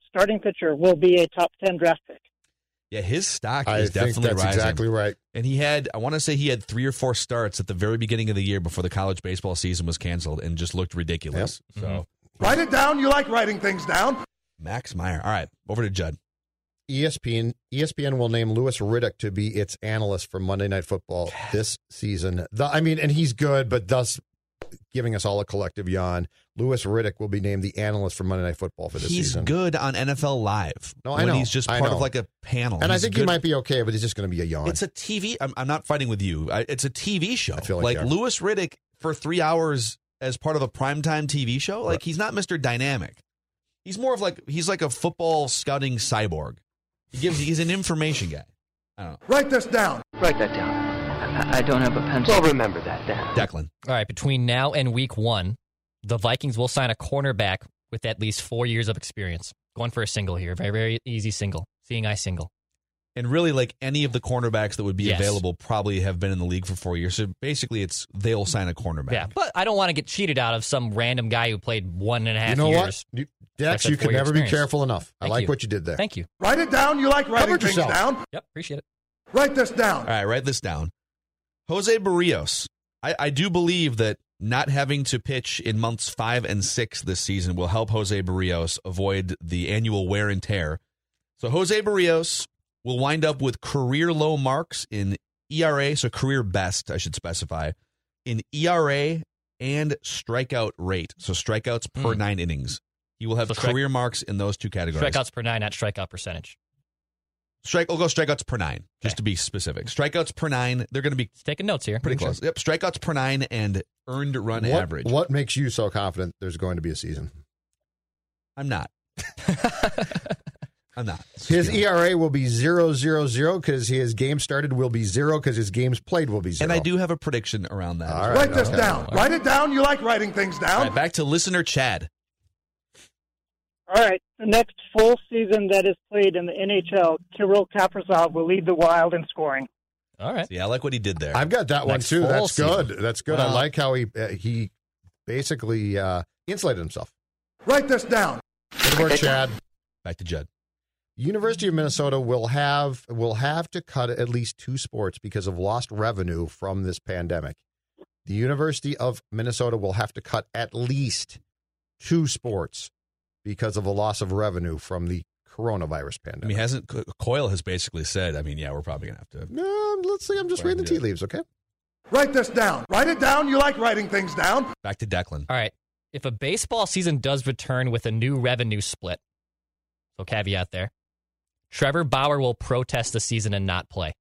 Starting pitcher will be a top 10 draft pick. Yeah, his stock is definitely rising. That's exactly right. And he had 3 or 4 starts at the very beginning of the year before the college baseball season was canceled and just looked ridiculous. Yep. So write it down. You like writing things down. Max Meyer. All right, over to Judd. ESPN will name Louis Riddick to be its analyst for Monday Night Football this season. And he's good, but thus giving us all a collective yawn. Louis Riddick will be named the analyst for Monday Night Football for this season. He's good on NFL Live. No, I know. He's just part of a panel. And he's I think good. He might be okay, but he's just going to be a yawn. It's a TV. I'm not fighting with you. It's a TV show. I feel like Louis Riddick for 3 hours as part of a primetime TV show. Like he's not Mr. Dynamic. He's more of he's like a football scouting cyborg. He's an information guy. I don't know. Write this down. Write that down. I don't have a pencil. I'll remember that down. Declan. All right. Between now and week 1. The Vikings will sign a cornerback with at least 4 years of experience. Going for a single here. Very, very easy single. Seeing eye single. And really, any of the cornerbacks that would be available probably have been in the league for 4 years. So basically, they'll sign a cornerback. Yeah, but I don't want to get cheated out of some random guy who played 1.5 years. You know what? Dex, you can never be careful enough. I like what you did there. Thank you. Write it down. You like writing things down? Yep, appreciate it. Write this down. All right, write this down. Jose Barrios. I do believe that not having to pitch in months 5 and 6 this season will help Jose Barrios avoid the annual wear and tear. So Jose Barrios will wind up with career low marks in ERA, so career best, I should specify, in ERA and strikeout rate. So strikeouts per 9 innings. He will have career marks in those 2 categories. Strikeouts per 9, not strikeout percentage. We'll go strikeouts per 9, just to be specific. Strikeouts per 9, they're going to be... He's taking notes here. Pretty close. Yep, strikeouts per 9 and earned run average. What makes you so confident there's going to be a season? I'm not. I'm not. His ERA will be 0.00 because his game started will be 0 because his games played will be 0. And I do have a prediction around that. All right, write this down. Right. Write it down. You like writing things down. Right, back to listener Chad. All right, the next full season that is played in the NHL, Kirill Kaprizov will lead the Wild in scoring. All right. See, I like what he did there. I've got that next one, too. That's good. That's good. Wow. I like how he basically insulated himself. Write this down. Good work, Chad. Back to Judd. University of Minnesota will have to cut at least 2 sports because of lost revenue from this pandemic. The University of Minnesota will have to cut at least 2 sports because of the loss of revenue from the coronavirus pandemic. I mean, hasn't Coyle has basically said, I mean, yeah, we're probably going to have to. No, let's see. I'm just reading the tea leaves, okay? Write this down. Write it down. You like writing things down. Back to Declan. All right. If a baseball season does return with a new revenue split, so caveat there, Trevor Bauer will protest the season and not play.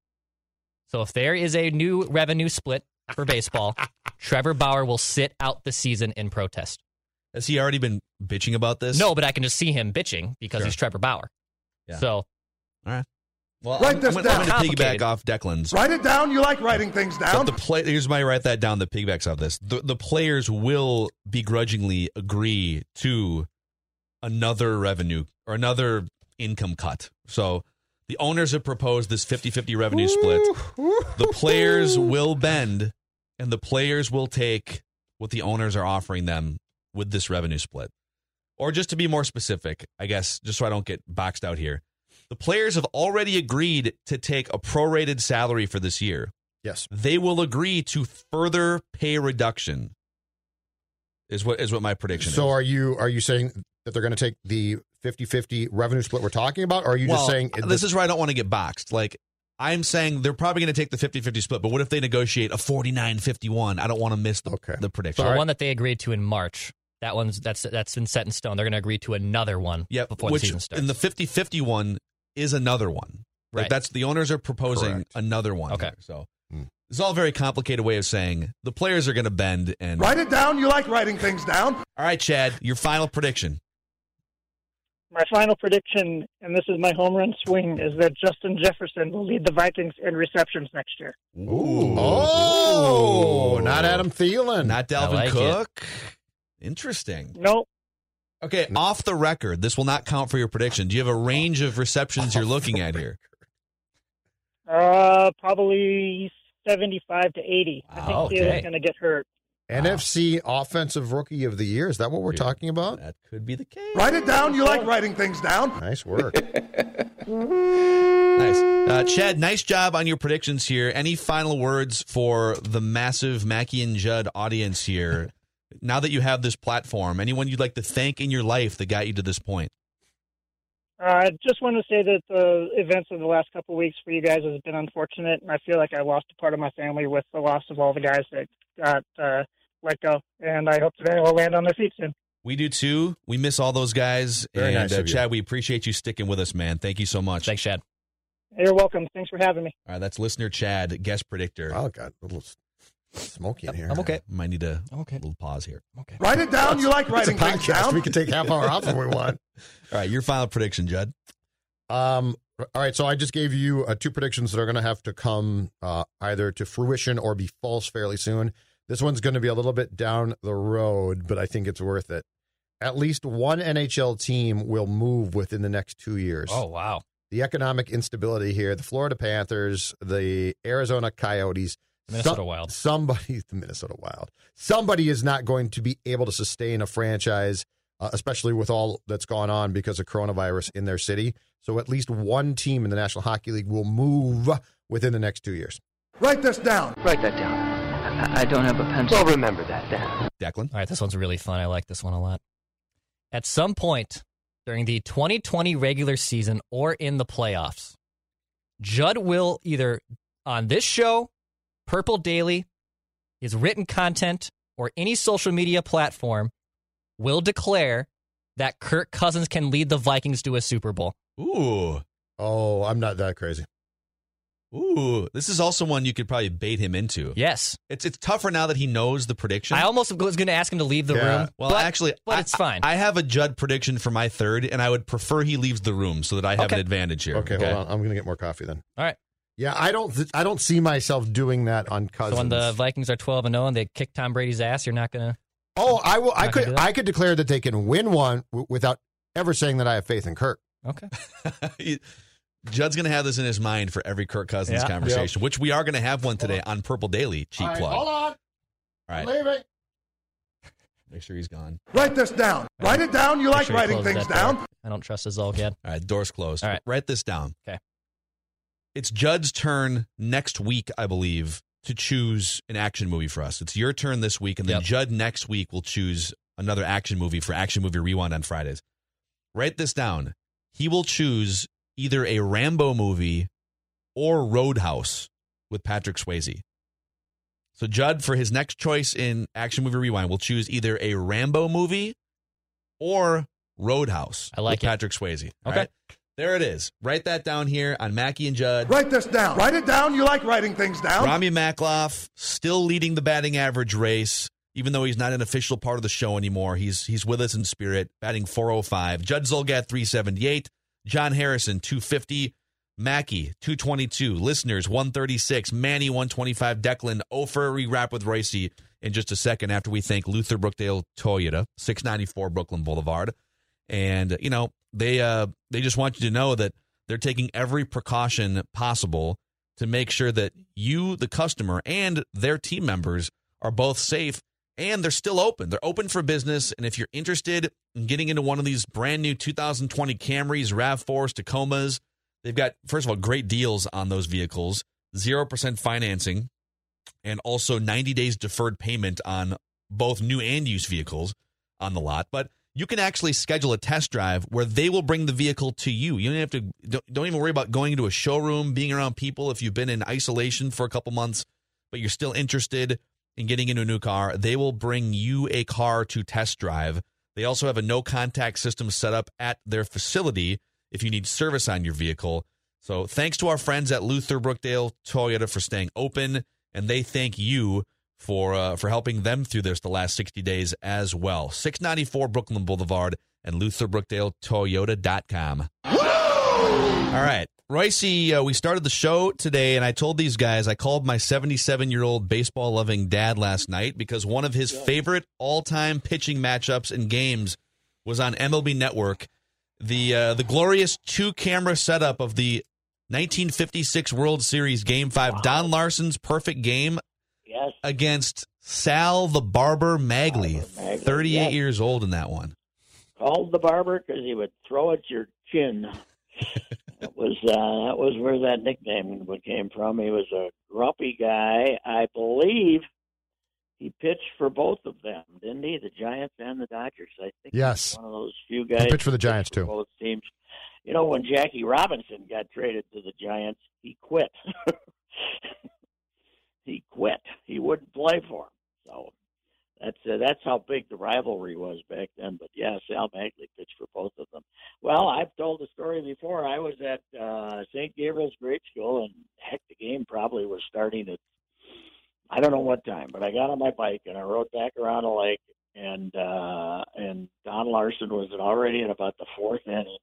So if there is a new revenue split for baseball, Trevor Bauer will sit out the season in protest. Has he already been bitching about this? No, but I can just see him bitching because he's Trevor Bauer. Yeah. So, all right. Well, I'm going to piggyback off Declan's. Write it down. You like writing things down. But here's my write that down. The piggybacks of this. The players will begrudgingly agree to another revenue or another income cut. So the owners have proposed this 50-50 revenue split. The players will bend, and the players will take what the owners are offering them with this revenue split. Or just to be more specific, I guess, just so I don't get boxed out here. The players have already agreed to take a prorated salary for this year. Yes. They will agree to further pay reduction. Is what my prediction is. So are you saying that they're going to take the 50-50 revenue split we're talking about, or are you just saying this is where I don't want to get boxed? Like, I'm saying they're probably going to take the 50-50 split, but what if they negotiate a 49-51? I don't want to miss the prediction. So the one that they agreed to in March. That's been set in stone. They're going to agree to another one before the season starts. And the 50-50 one is another one. Right. Like that's the owners are proposing another one. Okay. Here, so it's all a very complicated way of saying the players are going to bend and write it down. You like writing things down. All right, Chad, your final prediction. My final prediction, and this is my home run swing, is that Justin Jefferson will lead the Vikings in receptions next year. Ooh. Oh, not Adam Thielen. Not Dalvin Cook. Interesting. Nope. Okay, off the record, this will not count for your prediction. Do you have a range of receptions you're looking at here? Probably 75 to 80. I think Thielen's going to get hurt. NFC Offensive Rookie of the Year. Is that what we're talking about? That could be the case. Write it down. You like writing things down. Nice work. Nice. Chad, nice job on your predictions here. Any final words for the massive Mackie and Judd audience here? Now that you have this platform, anyone you'd like to thank in your life that got you to this point? I just want to say that the events of the last couple of weeks for you guys has been unfortunate, and I feel like I lost a part of my family with the loss of all the guys that got let go, and I hope today will land on their feet soon. We do, too. We miss all those guys. Very nice, Chad, we appreciate you sticking with us, man. Thank you so much. Thanks, Chad. You're welcome. Thanks for having me. All right, that's listener Chad, guest predictor. Oh, God, smoky in here. I'm okay. Might need a little pause here. Okay. Write it down. You like writing things down. We can take half hour off if we want. All right, your final prediction, Judd. All right, so I just gave you two predictions that are going to have to come either to fruition or be false fairly soon. This one's going to be a little bit down the road, but I think it's worth it. At least one NHL team will move within the next 2 years. Oh, wow. The economic instability here, the Florida Panthers, the Arizona Coyotes, Minnesota Wild. The Minnesota Wild. Somebody is not going to be able to sustain a franchise, especially with all that's gone on because of coronavirus in their city. So at least one team in the National Hockey League will move within the next 2 years. Write this down. Write that down. I don't have a pencil. I'll remember that down. Declan? All right, this one's really fun. I like this one a lot. At some point during the 2020 regular season or in the playoffs, Judd will either on this show, Purple Daily, his written content, or any social media platform will declare that Kirk Cousins can lead the Vikings to a Super Bowl. Ooh. Oh, I'm not that crazy. Ooh. This is also one you could probably bait him into. Yes. It's tougher now that he knows the prediction. I almost was going to ask him to leave the room. Well, but it's fine. I have a Judd prediction for my third, and I would prefer he leaves the room so that I have an advantage here. Okay, hold on. I'm going to get more coffee then. All right. Yeah, I don't see myself doing that on Cousins. So when the Vikings are 12-0 and they kick Tom Brady's ass, you're not gonna. Oh, I will. I could declare that they can win one without ever saying that I have faith in Kirk. Okay. Judd's gonna have this in his mind for every Kirk Cousins conversation, which we are gonna have one today on Purple Daily. Cheap plug. Hold on. All right. Leave it. Make sure he's gone. Write this down. Right. Write it down. You like writing things down. Door. I don't trust this all again. All right. Door's closed. All right. Write this down. Okay. It's Judd's turn next week, I believe, to choose an action movie for us. It's your turn this week, and then Judd next week will choose another action movie for Action Movie Rewind on Fridays. Write this down. He will choose either a Rambo movie or Roadhouse with Patrick Swayze. So Judd, for his next choice in Action Movie Rewind, will choose either a Rambo movie or Roadhouse with Patrick Swayze. Okay. All right? There it is. Write that down here on Mackie and Judd. Write this down. Write it down. You like writing things down. Rami Makhlouf still leading the batting average race, even though he's not an official part of the show anymore. He's with us in spirit, batting .405. Judd Zulgat, 378. John Harrison, 250. Mackie, 222. Listeners, 136. Manny, 125. Declan, 0-4. We wrap with Roycey in just a second after we thank Luther Brookdale Toyota, 694 Brooklyn Boulevard. And, you know, they just want you to know that they're taking every precaution possible to make sure that you, the customer, and their team members are both safe, and they're still open. They're open for business, and if you're interested in getting into one of these brand new 2020 Camrys, RAV4s, Tacomas, they've got, first of all, great deals on those vehicles, 0% financing, and also 90 days deferred payment on both new and used vehicles on the lot. But you can actually schedule a test drive where they will bring the vehicle to you. You don't have to, don't even worry about going into a showroom, being around people. If you've been in isolation for a couple months, but you're still interested in getting into a new car, they will bring you a car to test drive. They also have a no-contact system set up at their facility if you need service on your vehicle. So thanks to our friends at Luther Brookdale Toyota for staying open, and they thank you for helping them through this the last 60 days as well. 694 Brooklyn Boulevard and LutherbrookdaleToyota.com. Woo! All right. Roycey, we started the show today, and I told these guys, I called my 77-year-old baseball-loving dad last night because one of his favorite all-time pitching matchups and games was on MLB Network. The glorious two-camera setup of the 1956 World Series Game 5. Wow. Don Larsen's perfect game. Yes. Against Sal the Barber Maglie, 38 yes. years old in that one. Called the Barber because he would throw at your chin. that was where that nickname came from. He was a grumpy guy. I believe he pitched for both of them, didn't he? The Giants and the Dodgers. I think yes. He was one of those few guys. He pitched for the Giants, too. Both teams. You know, when Jackie Robinson got traded to the Giants, he quit. He quit. He wouldn't play for him. So that's how big the rivalry was back then. But, yeah, Sal Maglie pitched for both of them. Well, I've told the story before. I was at St. Gabriel's grade school, and, heck, the game probably was starting at I don't know what time, but I got on my bike, and I rode back around the lake, and Don Larsen was already in about the fourth inning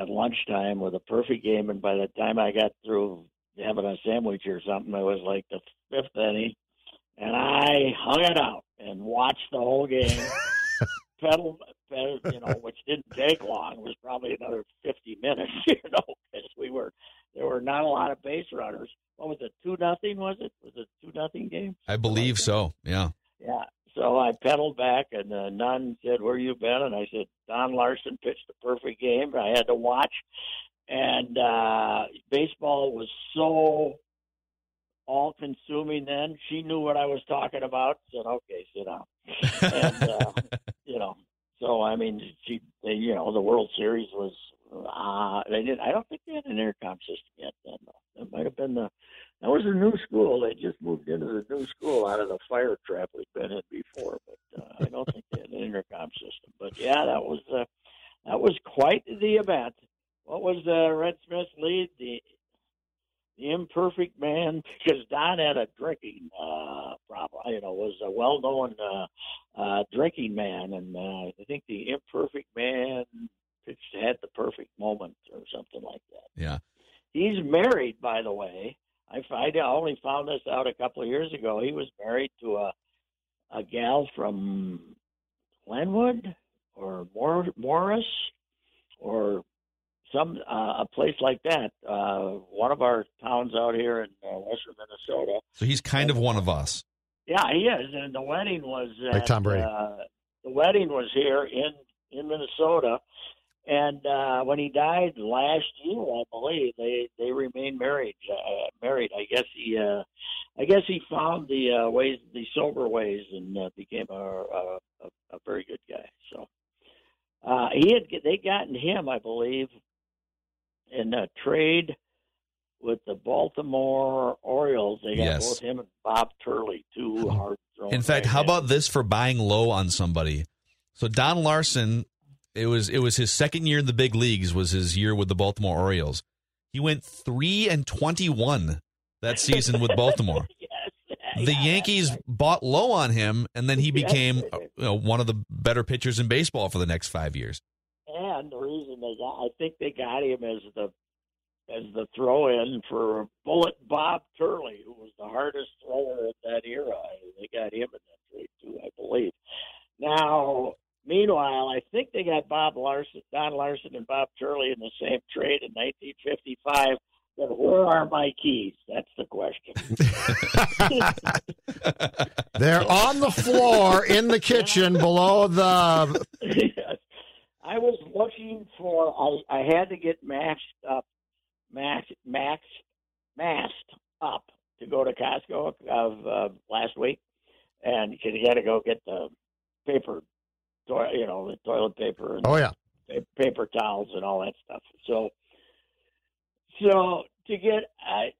at lunchtime with a perfect game, and by the time I got through having a sandwich or something, it was like the fifth inning, and I hung it out and watched the whole game. pedaled, you know, which didn't take long. It was probably another 50 minutes, you know, because there were not a lot of base runners. What was it, 2-0? Was it? Was it 2-0 game? I believe so. Yeah. Yeah. So I pedaled back, and the nun said, "Where you been?" And I said, "Don Larsen pitched the perfect game. I had to watch." And baseball was so all-consuming then. She knew what I was talking about. Said, "Okay, sit down." And, you know, so, I mean, the World Series was, I don't think they had an intercom system yet then, though. That might have been that was a new school. They just moved into the new school out of the fire trap we'd been in before. But I don't think they had an intercom system. But, yeah, that was quite the event. What was Red Smith's lead? The imperfect man, because Don had a drinking problem. You know, was a well-known drinking man, and I think the imperfect man pitched at the perfect moment or something like that. Yeah, he's married, by the way. I only found this out a couple of years ago. He was married to a gal from Glenwood or Morris or. Some a place like that, one of our towns out here in western Minnesota. So he's kind of one of us. Yeah, he is. And the wedding was like Tom Brady. The wedding was here in Minnesota, and when he died last year, I believe they remained married. I guess he found the ways, the sober ways, and became a very good guy. So. They'd gotten him, I believe, in a trade with the Baltimore Orioles. They got both him and Bob Turley, two hard-thrown. In fact, how about this for buying low on somebody? So Don Larsen, it was his second year in the big leagues, was his year with the Baltimore Orioles. He went 3-21 that season with Baltimore. The Yankees bought low on him, and then he became one of the better pitchers in baseball for the next 5 years. And the reason I think they got him as the throw-in for Bullet Bob Turley, who was the hardest thrower in that era. They got him in that trade too, I believe. Now, meanwhile, I think they got Don Larsen, and Bob Turley in the same trade in 1955. Then where are my keys? That's the question. They're on the floor in the kitchen below the... Yes. I was looking for... I had to get mashed up to go to Costco last week. And because you had to go get the paper, the toilet paper and paper towels and all that stuff. So to get, I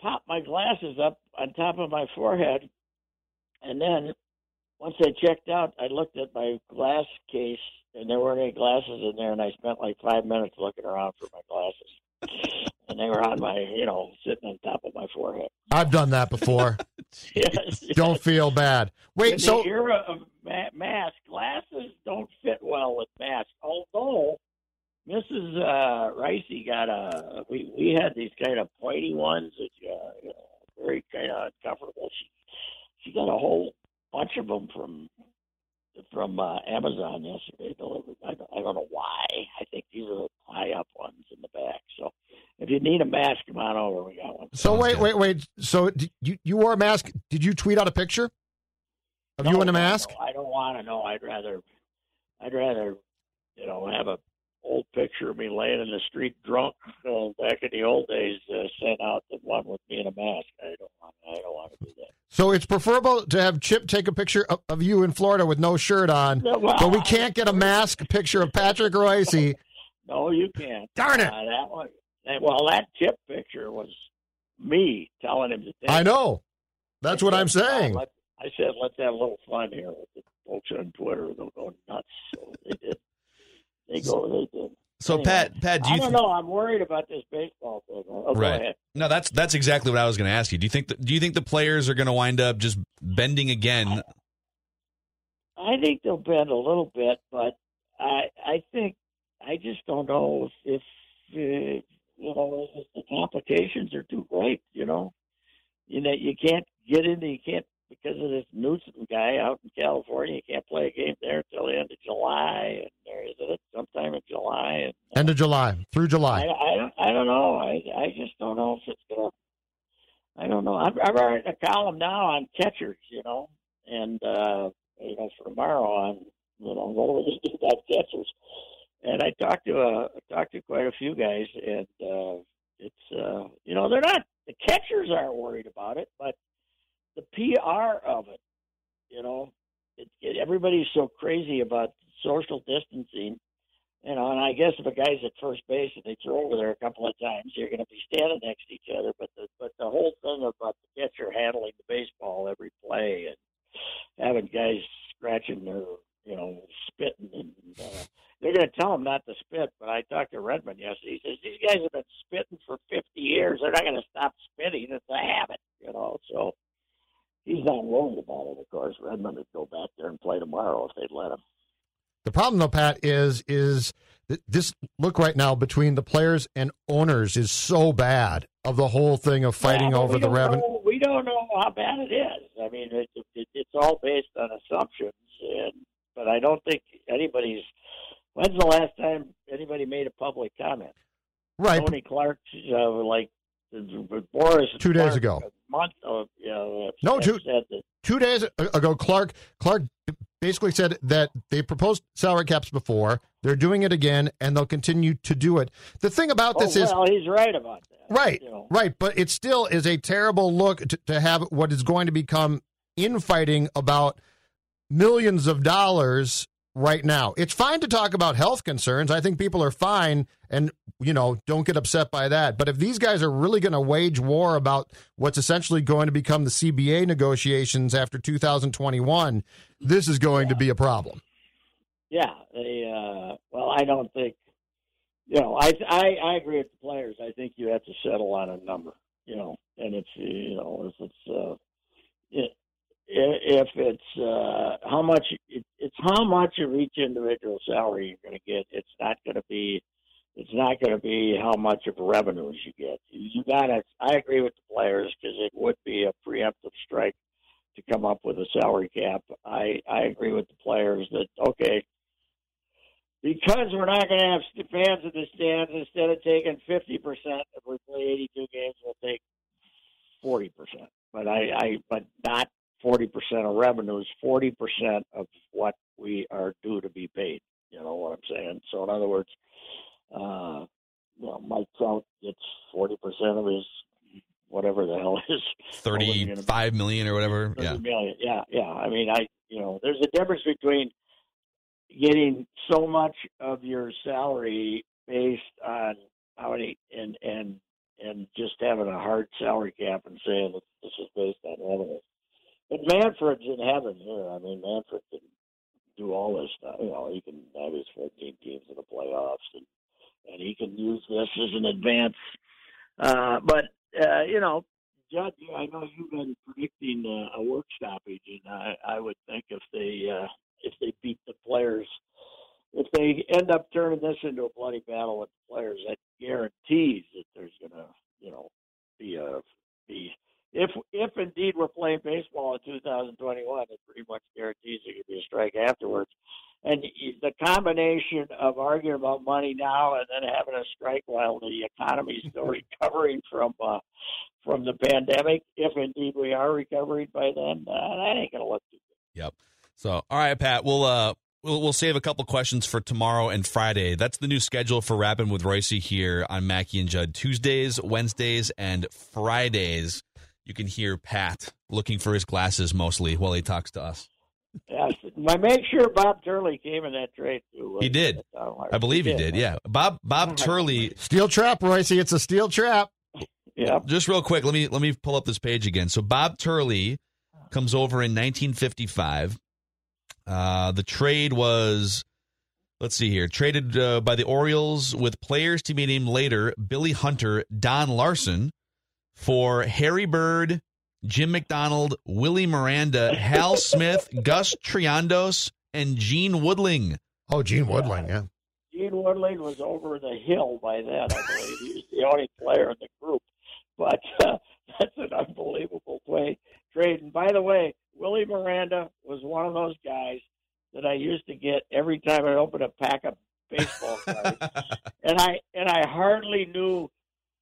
popped my glasses up on top of my forehead, and then once I checked out, I looked at my glass case, and there weren't any glasses in there, and I spent like 5 minutes looking around for my glasses, and they were on my, sitting on top of my forehead. I've done that before. Yes. Don't feel bad. Wait, so in the era of masks, glasses don't fit well with masks, although... Mrs. Ricey got a. We had these kind of pointy ones, that very kind of uncomfortable. She got a whole bunch of them from Amazon yesterday delivered. I don't know why. I think these are the high up ones in the back. So if you need a mask, come on over. We got one. So wait. So you wore a mask? Did you tweet out a picture of you in a mask? No, I don't want to know. I'd rather have a old picture of me laying in the street drunk back in the old days sent out the one with me in a mask. I don't want to do that. So it's preferable to have Chip take a picture of you in Florida with no shirt on, but we can't get a mask picture of Patrick Royce. No, you can't. Darn it! That one. That Chip picture was me telling him to take it. I know. That's what I'm saying. I said, let's have a little fun here with the folks on Twitter. They'll go nuts. So they did. They did. So anyway, Pat, do you? I don't know. I'm worried about this baseball thing. Oh, right. Go ahead. No, that's exactly what I was going to ask you. Do you think the players are going to wind up just bending again? I think they'll bend a little bit, but I think I just don't know if the complications are too great. You can't get into because of this Newsom guy out in California, you can't play a game there until the end of July, and there is it sometime in July. And, end of July through July. I don't know. I just don't know if it's gonna. I don't know. I'm writing a column now on catchers, and for tomorrow on what do we do about catchers? And I talked to quite a few guys, and they're not, the catchers aren't worried about it, but the PR of it, everybody's so crazy about social distancing, and I guess if a guy's at first base and they throw over there a couple of times, you're going to be standing next to each other. But the whole thing about the catcher handling the baseball every play and having guys scratching their, spitting, and they're going to tell them not to spit. But I talked to Redmond yesterday. He says these guys have been spitting for 50 years. They're not going to stop spitting. It's a habit, so. He's not worried about it, of course. Redmond would go back there and play tomorrow if they'd let him. The problem, though, Pat, is this look right now between the players and owners is so bad of the whole thing of fighting over the revenue. We don't know how bad it is. I mean, it's all based on assumptions, but I don't think anybody's... When's the last time anybody made a public comment? Right. Tony Clark's, Morris 2 days ago. Clark basically said that they proposed salary caps before. They're doing it again, and they'll continue to do it. The thing about this is... Well, he's right about that. Right, right. But it still is a terrible look to have what is going to become infighting about millions of dollars right now. It's fine to talk about health concerns. I think people are fine and, you know, don't get upset by that. But if these guys are really going to wage war about what's essentially going to become the CBA negotiations after 2021, this is going to be a problem. Yeah. Well, I don't think, you know, I agree with the players. I think you have to settle on a number, you know, and it's, you know, if it's, how much it's how much of each individual salary you're going to get. It's not going to be how much of revenues you get. I agree with the players because it would be a preemptive strike to come up with a salary cap. I agree with the players that, okay, because we're not going to have fans in the stands, instead of taking 50%, if we play 82 games, we'll take 40%. But but not 40% of revenues, 40% of what we are due to be paid. You know what I'm saying? So in other words, you know, Mike Trout gets 40% of his whatever the hell is $35 million or whatever. $30 million. Yeah. I mean, there's a difference between getting so much of your salary based on how many and just having a hard salary cap and saying that this is based on revenue. But Manfred's in heaven here. I mean, Manfred can do all this stuff. You know, he can have his 14 teams in the playoffs, and he can use this as an advance. But you know, Judd, I know you've been predicting a work stoppage, and I would think if they beat the players, if they end up turning this into a bloody battle with the players, that guarantees that there's gonna, you know, be if indeed we're playing baseball in 2021, it pretty much guarantees there could be a strike afterwards. And the combination of arguing about money now and then having a strike while the economy's still recovering from the pandemic, if indeed we are recovering by then, that ain't gonna look too good. Yep. So, all right, Pat, We'll save a couple questions for tomorrow and Friday. That's the new schedule for Rapping with Royce here on Mackie and Judd. Tuesdays, Wednesdays, and Fridays. You can hear Pat looking for his glasses mostly while he talks to us. Yes. I made sure Bob Turley came in that trade too. He did. I believe he did. Yeah. Bob Turley. Steel trap, Royce. It's a steel trap. Yeah. Just real quick, let me pull up this page again. So Bob Turley comes over in 1955. The trade was, let's see here, traded by the Orioles with players to be named later, Billy Hunter, Don Larsen, for Harry Bird, Jim McDonald, Willie Miranda, Hal Smith, Gus Triandos, and Gene Woodling. Oh, Gene Woodling, yeah. Gene Woodling was over the hill by then, I believe. He was the only player in the group. But that's an unbelievable trade. And by the way, Willie Miranda was one of those guys that I used to get every time I opened a pack of baseball cards. and I hardly knew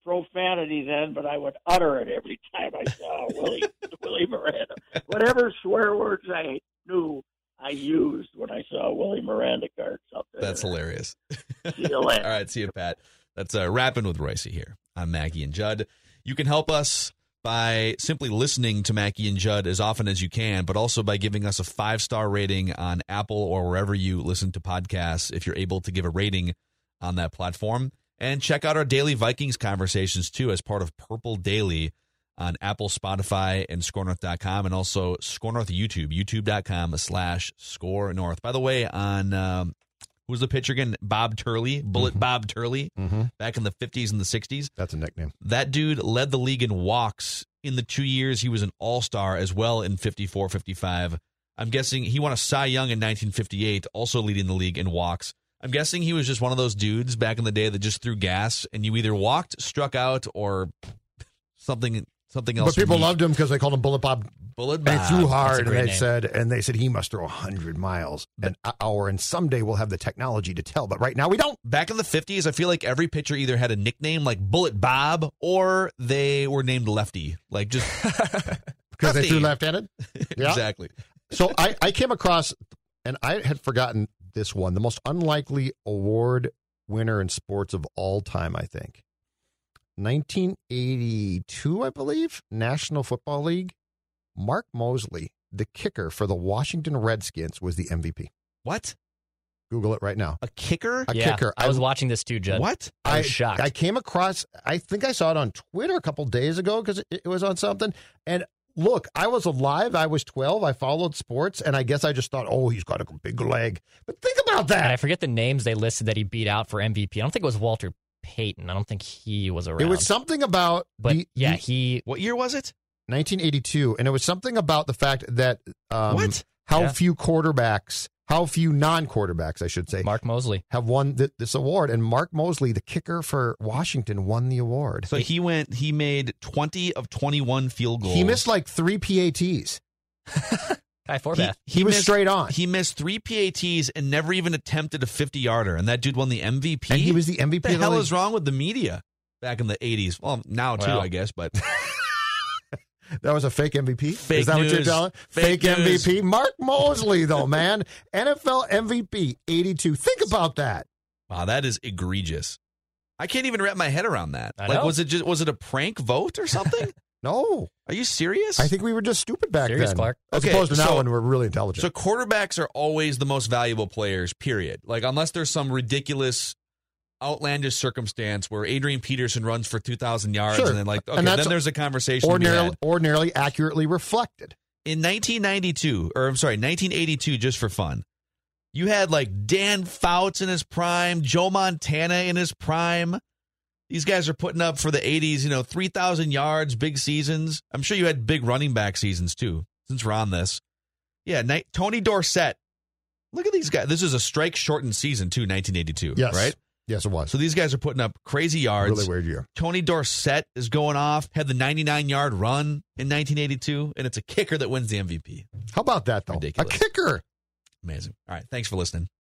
profanity then, but I would utter it every time I saw Willie Miranda. Whatever swear words I knew, I used when I saw Willie Miranda cards up there. That's hilarious. See you later. All right, see you, Pat. That's Rapping with Royce here. I'm Maggie and Judd. You can help us by simply listening to Mackie and Judd as often as you can, but also by giving us a 5-star rating on Apple or wherever you listen to podcasts, if you're able to give a rating on that platform. And check out our daily Vikings conversations, too, as part of Purple Daily on Apple, Spotify, and ScoreNorth.com, and also ScoreNorth YouTube, youtube.com/ScoreNorth. By the way, on who's the pitcher again? Bob Turley, Bullet Bob Turley, back in the 50s and the 60s. That's a nickname. That dude led the league in walks in the 2 years he was an all-star as well in 54, 55. I'm guessing he won a Cy Young in 1958, also leading the league in walks. I'm guessing he was just one of those dudes back in the day that just threw gas, and you either walked, struck out, or something else. But people loved him because they called him Bullet Bob. Bullet Bob. And he threw hard, and they said he must throw 100 miles an hour, and someday we'll have the technology to tell, but right now we don't. Back in the 50s, I feel like every pitcher either had a nickname like Bullet Bob, or they were named Lefty. Like just because they threw left-handed? Yeah. Exactly. So I came across, and I had forgotten this one, the most unlikely award winner in sports of all time, I think. 1982, I believe, National Football League, Mark Moseley, the kicker for the Washington Redskins, was the MVP. What? Google it right now. A kicker? A kicker. I was watching this too, Judd. What? I was shocked. I came across, I think I saw it on Twitter a couple days ago because it was on something. And look, I was alive. I was 12. I followed sports. And I guess I just thought, oh, he's got a big leg. But think about that. And I forget the names they listed that he beat out for MVP. I don't think it was Walter Payton. I don't think he was around. It was something about... But he... What year was it? 1982. And it was something about the fact that... few quarterbacks... How few non-quarterbacks, I should say, Mark Mosley, have won this award. And Mark Mosley, the kicker for Washington, won the award. So he made 20 of 21 field goals. He missed like 3 PATs. Kai Forbath. He was straight on. He missed 3 PATs and never even attempted a 50-yarder. And that dude won the MVP. And he was the MVP. What the hell is wrong with the media back in the 80s? Well, now too, I guess, but... That was a fake MVP? Fake Is that news. What you're telling? Fake MVP. Mark Mosley, though, man. NFL MVP, 82. Think about that. Wow, that is egregious. I can't even wrap my head around that. I know. Was it a prank vote or something? No. Are you serious? I think we were just stupid back then. Clark. As opposed to now when we're really intelligent. So quarterbacks are always the most valuable players, period. Like, unless there's some ridiculous... outlandish circumstance where Adrian Peterson runs for 2,000 yards and then then there's a conversation. Ordinarily accurately reflected. In 1982, just for fun, you had like Dan Fouts in his prime, Joe Montana in his prime. These guys are putting up for the 80s, 3,000 yards, big seasons. I'm sure you had big running back seasons too, since we're on this. Yeah, Tony Dorsett. Look at these guys. This is a strike-shortened season too, 1982, right? Yes, it was. So these guys are putting up crazy yards. Really weird year. Tony Dorsett is going off, had the 99-yard run in 1982, and it's a kicker that wins the MVP. How about that, though? Ridiculous. A kicker. Amazing. All right, thanks for listening.